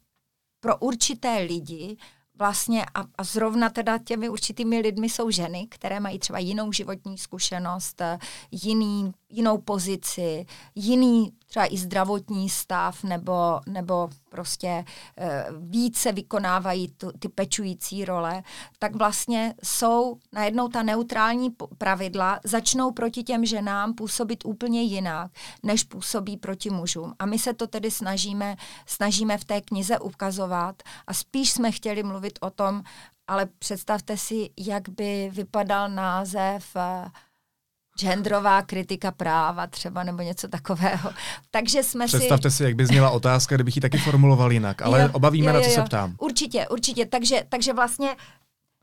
pro určité lidi vlastně a, a zrovna teda těmi určitými lidmi jsou ženy, které mají třeba jinou životní zkušenost, jiný, jinou pozici, jiný třeba i zdravotní stav nebo, nebo prostě e, více vykonávají tu, ty pečující role, tak vlastně jsou najednou ta neutrální pravidla, začnou proti těm ženám působit úplně jinak, než působí proti mužům. A my se to tedy snažíme, snažíme v té knize ukazovat a spíš jsme chtěli mluvit o tom, ale představte si, jak by vypadal název e, genderová kritika práva třeba nebo něco takového. Takže jsme si... Představte si, jak by zněla otázka, kdybych ji taky formuloval jinak, ale jo, obavíme, jo, jo, na co jo. se ptám. Určitě, určitě. Takže, takže vlastně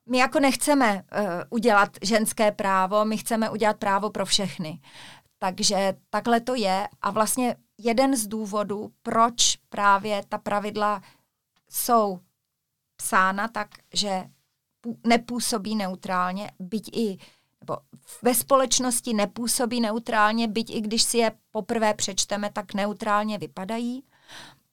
my jako nechceme uh, udělat ženské právo, my chceme udělat právo pro všechny. Takže takhle to je a vlastně jeden z důvodů, proč právě ta pravidla jsou psána tak, že nepůsobí neutrálně, byť i nebo ve společnosti nepůsobí neutrálně, byť i když si je poprvé přečteme, tak neutrálně vypadají,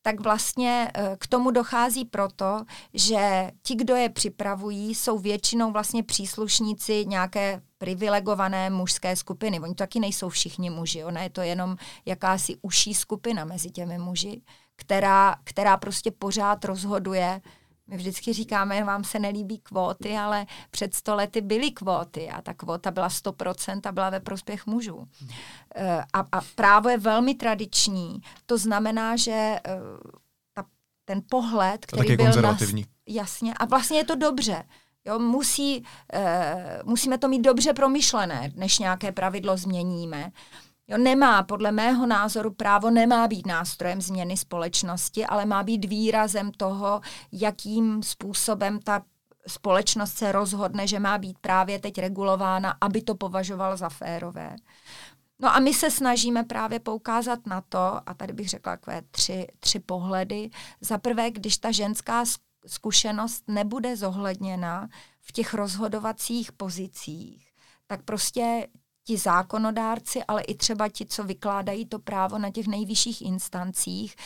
tak vlastně k tomu dochází proto, že ti, kdo je připravují, jsou většinou vlastně příslušníci nějaké privilegované mužské skupiny. Oni taky nejsou všichni muži, ona je to jenom jakási užší skupina mezi těmi muži, která, která prostě pořád rozhoduje. My vždycky říkáme, vám se nelíbí kvóty, ale před sto lety byly kvóty a ta kvóta byla sto procent a byla ve prospěch mužů. A, a právo je velmi tradiční. To znamená, že ta, ten pohled, který byl... konzervativní. Nas, jasně. A vlastně je to dobře. Jo, musí, uh, musíme to mít dobře promyšlené, než nějaké pravidlo změníme. Jo, nemá, podle mého názoru právo nemá být nástrojem změny společnosti, ale má být výrazem toho, jakým způsobem ta společnost se rozhodne, že má být právě teď regulována, aby to považoval za férové. No a my se snažíme právě poukázat na to, a tady bych řekla takové tři, tři pohledy. Za prvé, když ta ženská zkušenost nebude zohledněna v těch rozhodovacích pozicích, tak prostě ti zákonodárci, ale i třeba ti, co vykládají to právo na těch nejvyšších instancích,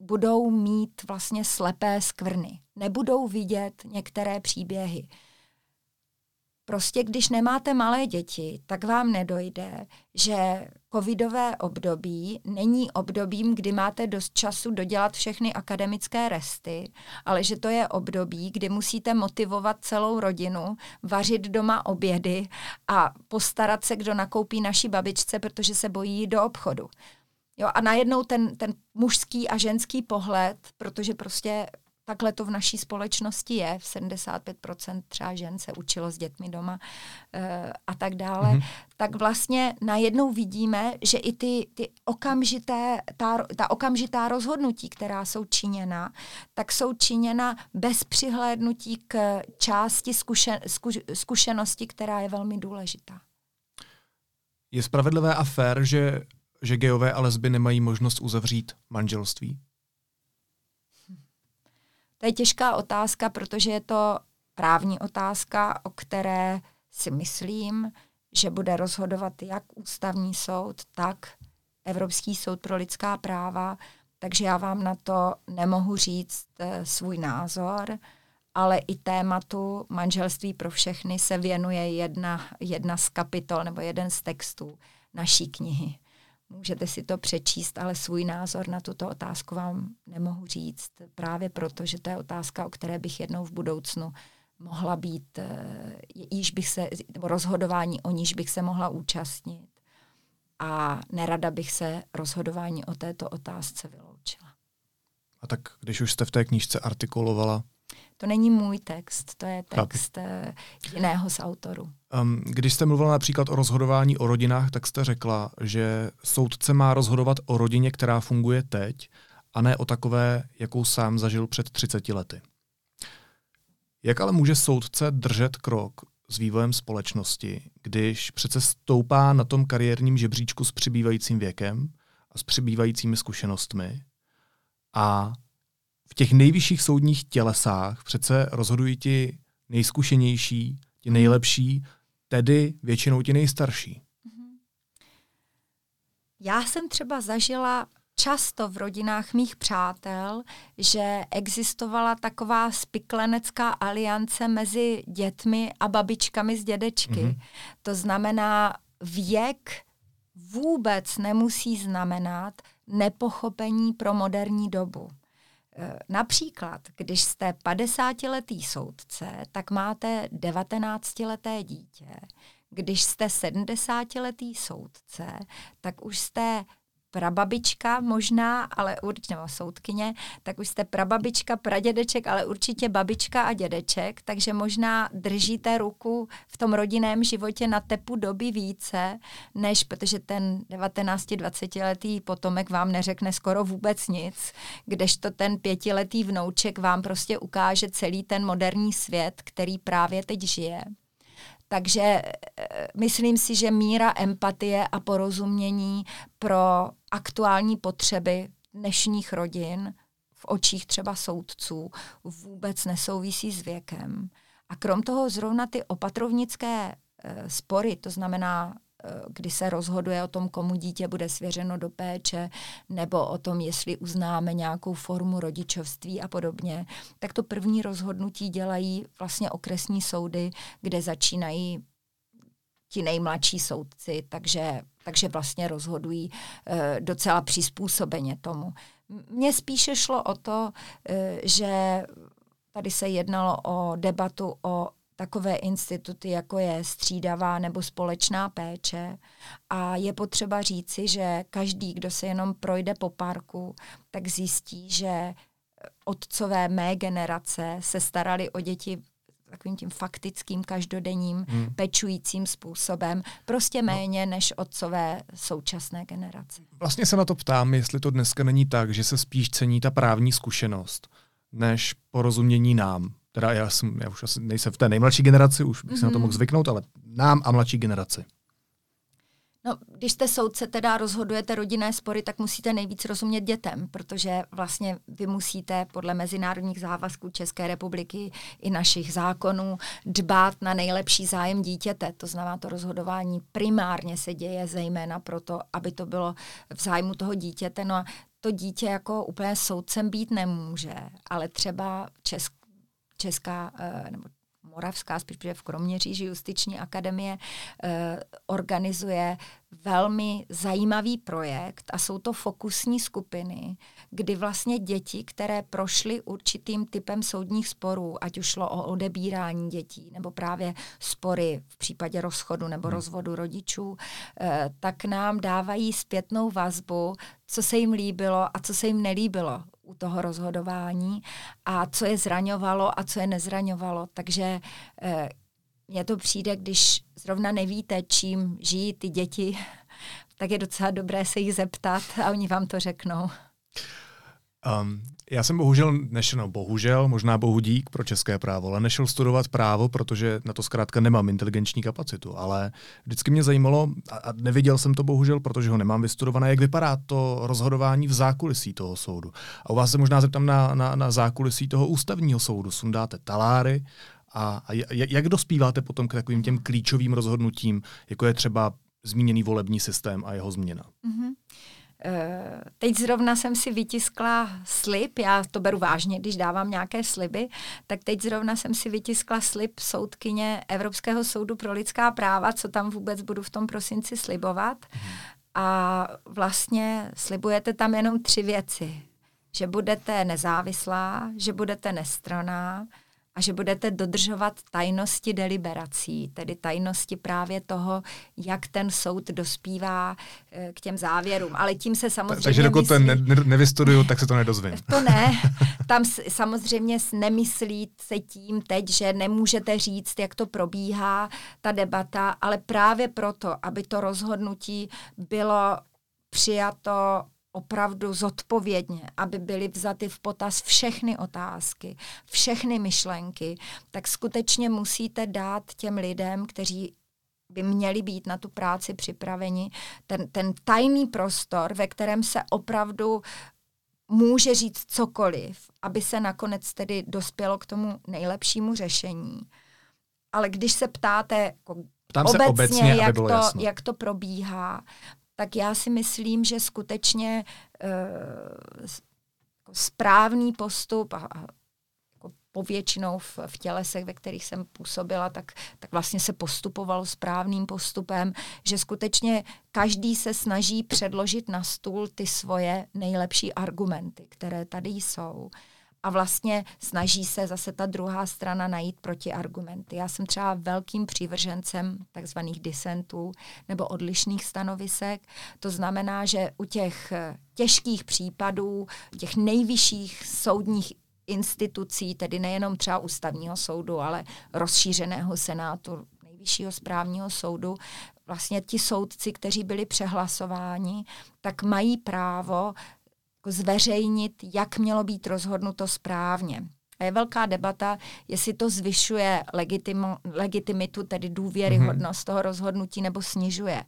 budou mít vlastně slepé skvrny. Nebudou vidět některé příběhy. Prostě když nemáte malé děti, tak vám nedojde, že covidové období není obdobím, kdy máte dost času dodělat všechny akademické resty, ale že to je období, kdy musíte motivovat celou rodinu, vařit doma obědy a postarat se, kdo nakoupí naší babičce, protože se bojí do obchodu. Jo, a najednou ten, ten mužský a ženský pohled, protože prostě... Takhle to v naší společnosti je. sedmdesát pět procent třeba žen se učilo s dětmi doma uh, a tak dále. Mm-hmm. Tak vlastně najednou vidíme, že i ty, ty okamžité, ta, ta okamžitá rozhodnutí, která jsou činěna, tak jsou činěna bez přihlédnutí k části zkušen, zkuš, zkušenosti, která je velmi důležitá. Je spravedlivé a fér, že, že gejové a lesby nemají možnost uzavřít manželství? To je těžká otázka, protože je to právní otázka, o které si myslím, že bude rozhodovat jak ústavní soud, tak Evropský soud pro lidská práva. Takže já vám na to nemohu říct svůj názor, ale i tématu manželství pro všechny se věnuje jedna, jedna z kapitol nebo jeden z textů naší knihy. Můžete si to přečíst, ale svůj názor na tuto otázku vám nemohu říct. Právě proto, že to je otázka, o které bych jednou v budoucnu mohla být, již bych se, rozhodování o níž bych se mohla účastnit. A nerada bych se rozhodování o této otázce vyloučila. A tak, když už jste v té knížce artikulovala... To není můj text, to je text tak. jiného z autorů. Um, když jste mluvila například o rozhodování o rodinách, tak jste řekla, že soudce má rozhodovat o rodině, která funguje teď, a ne o takové, jakou sám zažil před třiceti lety. Jak ale může soudce držet krok s vývojem společnosti, když přece stoupá na tom kariérním žebříčku s přibývajícím věkem a s přibývajícími zkušenostmi a v těch nejvyšších soudních tělesách přece rozhodují ti nejzkušenější, ti nejlepší, tedy většinou ti nejstarší. Já jsem třeba zažila často v rodinách mých přátel, že existovala taková spiklenecká aliance mezi dětmi a babičkami z dědečky. Mm-hmm. To znamená, věk vůbec nemusí znamenat nepochopení pro moderní dobu. Například, když jste padesátiletý soudce, tak máte devatenáctileté dítě. Když jste sedmdesátiletý soudce, tak už jste prababička možná, ale určitě, nebo soudkyně, tak už jste prababička, pradědeček, ale určitě babička a dědeček, takže možná držíte ruku v tom rodinném životě na tepu doby více, než protože ten devatenácti dvacetiletý potomek vám neřekne skoro vůbec nic, kdežto ten pětiletý vnouček vám prostě ukáže celý ten moderní svět, který právě teď žije. Takže myslím si, že míra empatie a porozumění pro aktuální potřeby dnešních rodin v očích třeba soudců vůbec nesouvisí s věkem. A krom toho zrovna ty opatrovnické e, spory, to znamená, e, kdy se rozhoduje o tom, komu dítě bude svěřeno do péče, nebo o tom, jestli uznáme nějakou formu rodičovství a podobně, tak to první rozhodnutí dělají vlastně okresní soudy, kde začínají ti nejmladší soudci, takže, takže vlastně rozhodují e, docela přizpůsobeně tomu. Mně spíše šlo o to, e, že tady se jednalo o debatu o takové instituty, jako je střídavá nebo společná péče. A je potřeba říci, že každý, kdo se jenom projde po parku, tak zjistí, že otcové mé generace se starali o děti takovým tím faktickým, každodenním, hmm. pečujícím způsobem, prostě méně no. než otcové současné generace. Vlastně se na to ptám, jestli to dneska není tak, že se spíš cení ta právní zkušenost, než porozumění nám. Teda já, jsem, já už asi nejsem v té nejmladší generaci, už bych hmm. se na to mohl zvyknout, ale nám a mladší generaci. No, když jste soudce, teda rozhodujete rodinné spory, tak musíte nejvíc rozumět dětem, protože vlastně vy musíte podle mezinárodních závazků České republiky i našich zákonů dbát na nejlepší zájem dítěte. To znamená, to rozhodování primárně se děje zejména proto, aby to bylo v zájmu toho dítěte. No a to dítě jako úplně soudcem být nemůže, ale třeba česk, česká nebo moravská, spíš protože v Kroměříži justiční akademie eh, organizuje velmi zajímavý projekt a jsou to fokusní skupiny, kdy vlastně děti, které prošly určitým typem soudních sporů, ať už šlo o odebírání dětí nebo právě spory v případě rozchodu nebo rozvodu rodičů, eh, tak nám dávají zpětnou vazbu, co se jim líbilo a co se jim nelíbilo u toho rozhodování a co je zraňovalo a co je nezraňovalo. Takže eh, mně to přijde, když zrovna nevíte, čím žijí ty děti, tak je docela dobré se jich zeptat a oni vám to řeknou. Um, já jsem bohužel nešel, no bohužel, možná bohudík pro české právo, ale nešel studovat právo, protože na to zkrátka nemám inteligenční kapacitu, ale vždycky mě zajímalo, a neviděl jsem to bohužel, protože ho nemám vystudované, jak vypadá to rozhodování v zákulisí toho soudu. A u vás se možná zeptám na, na, na zákulisí toho ústavního soudu, sundáte taláry a, a jak dospíváte potom k takovým těm klíčovým rozhodnutím, jako je třeba zmíněný volební systém a jeho změna? Mm-hmm. Teď zrovna jsem si vytiskla slib, já to beru vážně, když dávám nějaké sliby, tak teď zrovna jsem si vytiskla slib soudkyně Evropského soudu pro lidská práva, co tam vůbec budu v tom prosinci slibovat. A vlastně slibujete tam jenom tři věci. Že budete nezávislá, že budete nestranná a že budete dodržovat tajnosti deliberací, tedy tajnosti právě toho, jak ten soud dospívá k těm závěrům. Ale tím se samozřejmě... Takže dokud to nevystuduju, tak se to nedozvím. To ne. Tam samozřejmě nemyslí se tím teď, že nemůžete říct, jak to probíhá ta debata, ale právě proto, aby to rozhodnutí bylo přijato opravdu zodpovědně, aby byly vzaty v potaz všechny otázky, všechny myšlenky, tak skutečně musíte dát těm lidem, kteří by měli být na tu práci připraveni, ten, ten tajný prostor, ve kterém se opravdu může říct cokoliv, aby se nakonec tedy dospělo k tomu nejlepšímu řešení. Ale když se ptáte jako obecně, obecně jak, to, jak to probíhá, tak já si myslím, že skutečně e, jako správný postup a, a jako povětšinou v, v tělesech, ve kterých jsem působila, tak, tak vlastně se postupovalo správným postupem, že skutečně každý se snaží předložit na stůl ty svoje nejlepší argumenty, které tady jsou. A vlastně snaží se zase ta druhá strana najít protiargumenty. Já jsem třeba velkým přívržencem takzvaných disentů nebo odlišných stanovisek. To znamená, že u těch těžkých případů, těch nejvyšších soudních institucí, tedy nejenom třeba ústavního soudu, ale rozšířeného senátu, nejvyššího správního soudu, vlastně ti soudci, kteří byli přehlasováni, tak mají právo zveřejnit, jak mělo být rozhodnuto správně. A je velká debata, jestli to zvyšuje legitimo, legitimitu, tedy důvěryhodnost mm-hmm. toho rozhodnutí, nebo snižuje.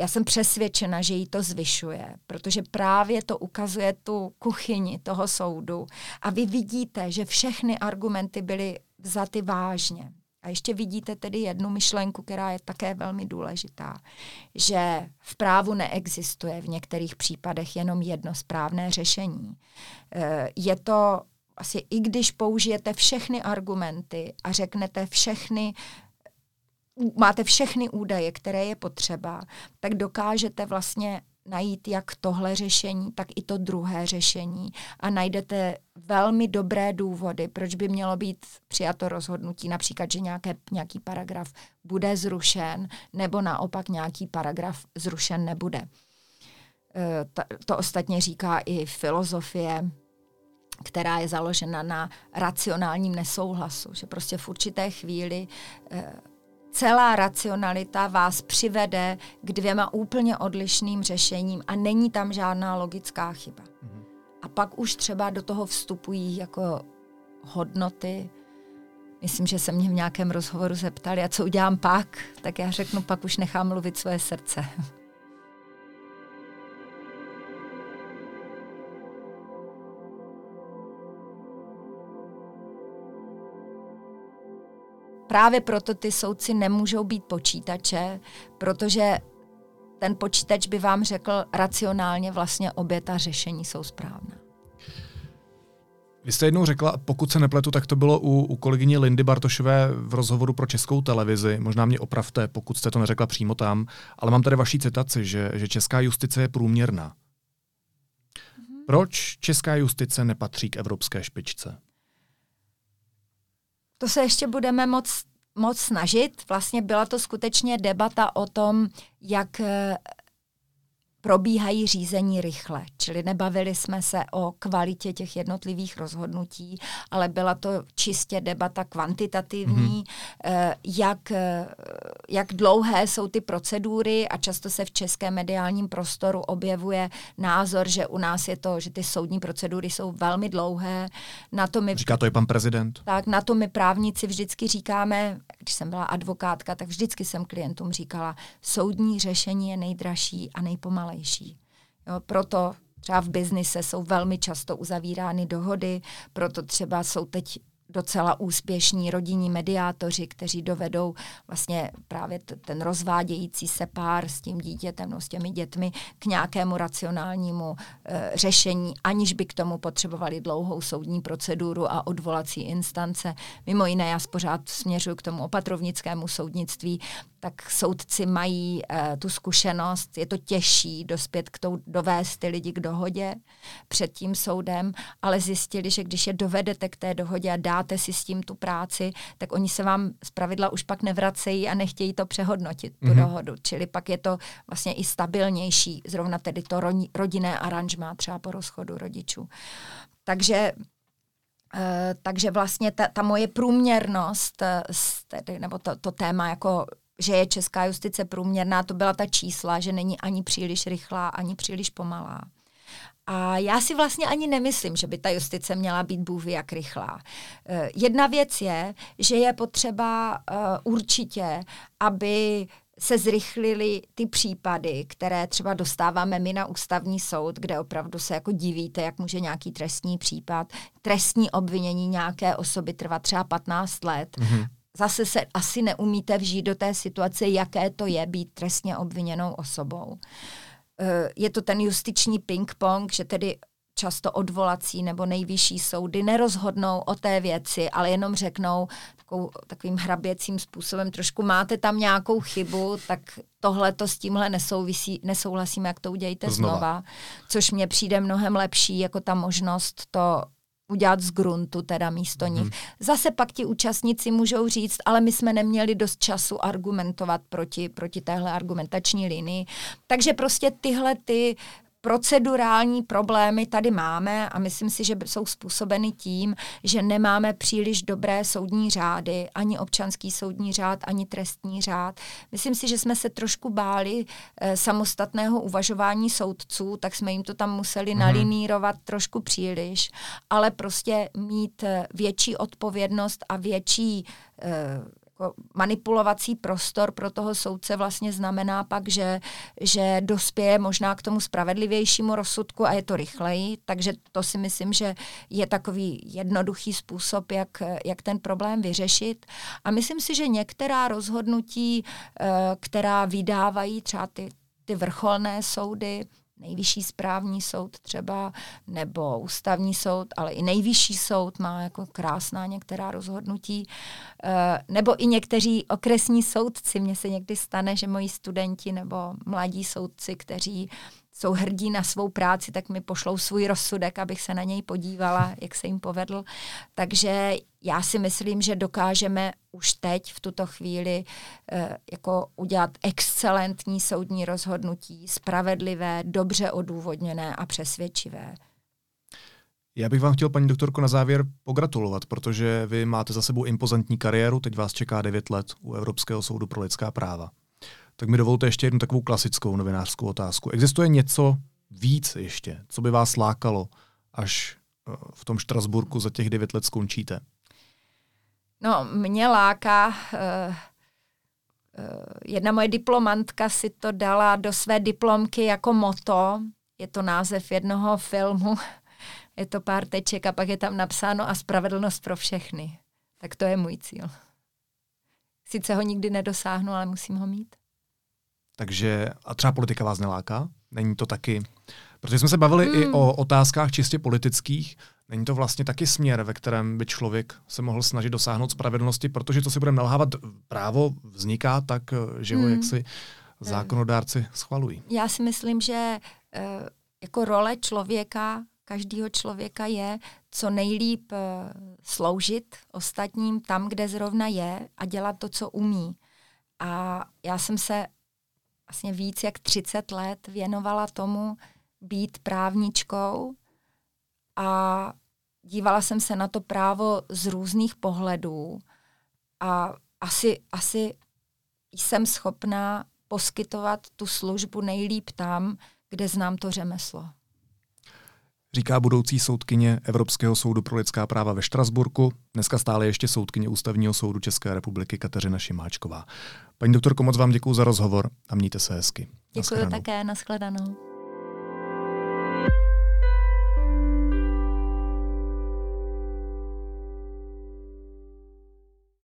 Já jsem přesvědčena, že jí to zvyšuje, protože právě to ukazuje tu kuchyni toho soudu. A vy vidíte, že všechny argumenty byly vzaty vážně. A ještě vidíte tedy jednu myšlenku, která je také velmi důležitá, že v právu neexistuje v některých případech jenom jedno správné řešení. Je to asi, i když použijete všechny argumenty a řeknete všechny, máte všechny údaje, které je potřeba, tak dokážete vlastně najít jak tohle řešení, tak i to druhé řešení a najdete velmi dobré důvody, proč by mělo být přijato rozhodnutí, například, že nějaké, nějaký paragraf bude zrušen nebo naopak nějaký paragraf zrušen nebude. To ostatně říká i filozofie, která je založena na racionálním nesouhlasu, že prostě v určité chvíli celá racionalita vás přivede k dvěma úplně odlišným řešením a není tam žádná logická chyba. Mm-hmm. A pak už třeba do toho vstupují jako hodnoty. Myslím, že se mě v nějakém rozhovoru zeptali, a co udělám pak? Tak já řeknu, pak už nechám mluvit svoje srdce. Právě proto ty soudci nemůžou být počítače, protože ten počítač by vám řekl racionálně vlastně obě ta řešení jsou správná. Vy jste jednou řekla, pokud se nepletu, tak to bylo u, u kolegyně Lindy Bartošové v rozhovoru pro Českou televizi. Možná mě opravte, pokud jste to neřekla přímo tam, ale mám tady vaši citaci, že, že česká justice je průměrná. Mhm. Proč česká justice nepatří k evropské špičce? To se ještě budeme moc, moc snažit. Vlastně byla to skutečně debata o tom, jak probíhají řízení rychle. Čili nebavili jsme se o kvalitě těch jednotlivých rozhodnutí, ale byla to čistě debata kvantitativní, mm-hmm. jak, jak dlouhé jsou ty procedury a často se v českém mediálním prostoru objevuje názor, že u nás je to, že ty soudní procedury jsou velmi dlouhé. Na to my, říká to i pan prezident. Tak na to my právníci vždycky říkáme, když jsem byla advokátka, tak vždycky jsem klientům říkala, soudní řešení je nejdražší a nejpomalejší. Jo, proto třeba v biznise jsou velmi často uzavírány dohody, proto třeba jsou teď docela úspěšní rodinní mediátoři, kteří dovedou vlastně právě t- ten rozvádějící se pár s tím dítětem, no, s těmi dětmi k nějakému racionálnímu e, řešení, aniž by k tomu potřebovali dlouhou soudní proceduru a odvolací instance. Mimo jiné, já pořád směřuji k tomu opatrovnickému soudnictví, tak soudci mají e, tu zkušenost, je to těžší dospět k tou, dovést ty lidi k dohodě před tím soudem, ale zjistili, že když je dovedete k té dohodě a dáte si s tím tu práci, tak oni se vám zpravidla už pak nevracejí a nechtějí to přehodnotit, tu mm-hmm. dohodu. Čili pak je to vlastně i stabilnější, zrovna tedy to ro, rodinné aranžmá třeba po rozchodu rodičů. Takže e, takže vlastně ta, ta moje průměrnost, tedy, nebo to, to téma jako že je česká justice průměrná, to byla ta čísla, že není ani příliš rychlá, ani příliš pomalá. A já si vlastně ani nemyslím, že by ta justice měla být bůhví jak rychlá. Jedna věc je, že je potřeba uh, určitě, aby se zrychlily ty případy, které třeba dostáváme my na ústavní soud, kde opravdu se jako divíte, jak může nějaký trestní případ, trestní obvinění nějaké osoby trvat třeba patnáct let, mm-hmm. zase se asi neumíte vžít do té situace, jaké to je být trestně obviněnou osobou. Je to ten justiční ping-pong, že tedy často odvolací nebo nejvyšší soudy nerozhodnou o té věci, ale jenom řeknou takovou, takovým hraběcím způsobem, trošku máte tam nějakou chybu, tak tohle to s tímhle nesouvisí, nesouhlasím, jak to udějte znova. znova, což mně přijde mnohem lepší, jako ta možnost to udělat z gruntu, teda místo hmm. nich. Zase pak ti účastníci můžou říct, ale my jsme neměli dost času argumentovat proti, proti téhle argumentační linii. Takže prostě tyhle ty procedurální problémy tady máme a myslím si, že jsou způsobeny tím, že nemáme příliš dobré soudní řády, ani občanský soudní řád, ani trestní řád. Myslím si, že jsme se trošku báli e, samostatného uvažování soudců, tak jsme jim to tam museli hmm. nalinírovat trošku příliš, ale prostě mít větší odpovědnost a větší e, manipulovací prostor pro toho soudce vlastně znamená pak, že, že dospěje možná k tomu spravedlivějšímu rozsudku a je to rychleji, takže to si myslím, že je takový jednoduchý způsob, jak, jak ten problém vyřešit. A myslím si, že některá rozhodnutí, která vydávají třeba ty, ty vrcholné soudy, Nejvyšší správní soud třeba, nebo ústavní soud, ale i nejvyšší soud má jako krásná některá rozhodnutí. E, nebo i někteří okresní soudci. Mně se někdy stane, že moji studenti nebo mladí soudci, kteří jsou hrdí na svou práci, tak mi pošlou svůj rozsudek, abych se na něj podívala, jak se jim povedl. Takže já si myslím, že dokážeme už teď v tuto chvíli eh, jako udělat excelentní soudní rozhodnutí, spravedlivé, dobře odůvodněné a přesvědčivé. Já bych vám chtěl, paní doktorko, na závěr pogratulovat, protože vy máte za sebou impozantní kariéru, teď vás čeká devět let u Evropského soudu pro lidská práva. Tak mi dovolte ještě jednu takovou klasickou novinářskou otázku. Existuje něco víc ještě, co by vás lákalo, až v tom Štrasburku za těch devět let skončíte? No, mě láká, uh, uh, jedna moje diplomantka si to dala do své diplomky jako motto, je to název jednoho filmu, je to pár teček a pak je tam napsáno a spravedlnost pro všechny. Tak to je můj cíl. Sice ho nikdy nedosáhnu, ale musím ho mít. Takže a třeba politika vás neláká? Není to taky, protože jsme se bavili hmm. i o otázkách čistě politických, není to vlastně taky směr, ve kterém by člověk se mohl snažit dosáhnout spravedlnosti, protože to si budeme nalhávat, právo vzniká tak, že hmm. ho jaksi zákonodárci schvalují. Já si myslím, že jako role člověka, každého člověka je co nejlíp sloužit ostatním tam, kde zrovna je a dělat to, co umí. A já jsem se vlastně víc jak třicet let věnovala tomu být právničkou a dívala jsem se na to právo z různých pohledů a asi, asi jsem schopná poskytovat tu službu nejlíp tam, kde znám to řemeslo. Říká budoucí soudkyně Evropského soudu pro lidská práva ve Štrasburku, dneska stále ještě soudkyně Ústavního soudu České republiky Kateřina Šimáčková. Paní doktorko, moc vám děkuju za rozhovor a mějte se hezky. Děkuju také, nashledanou.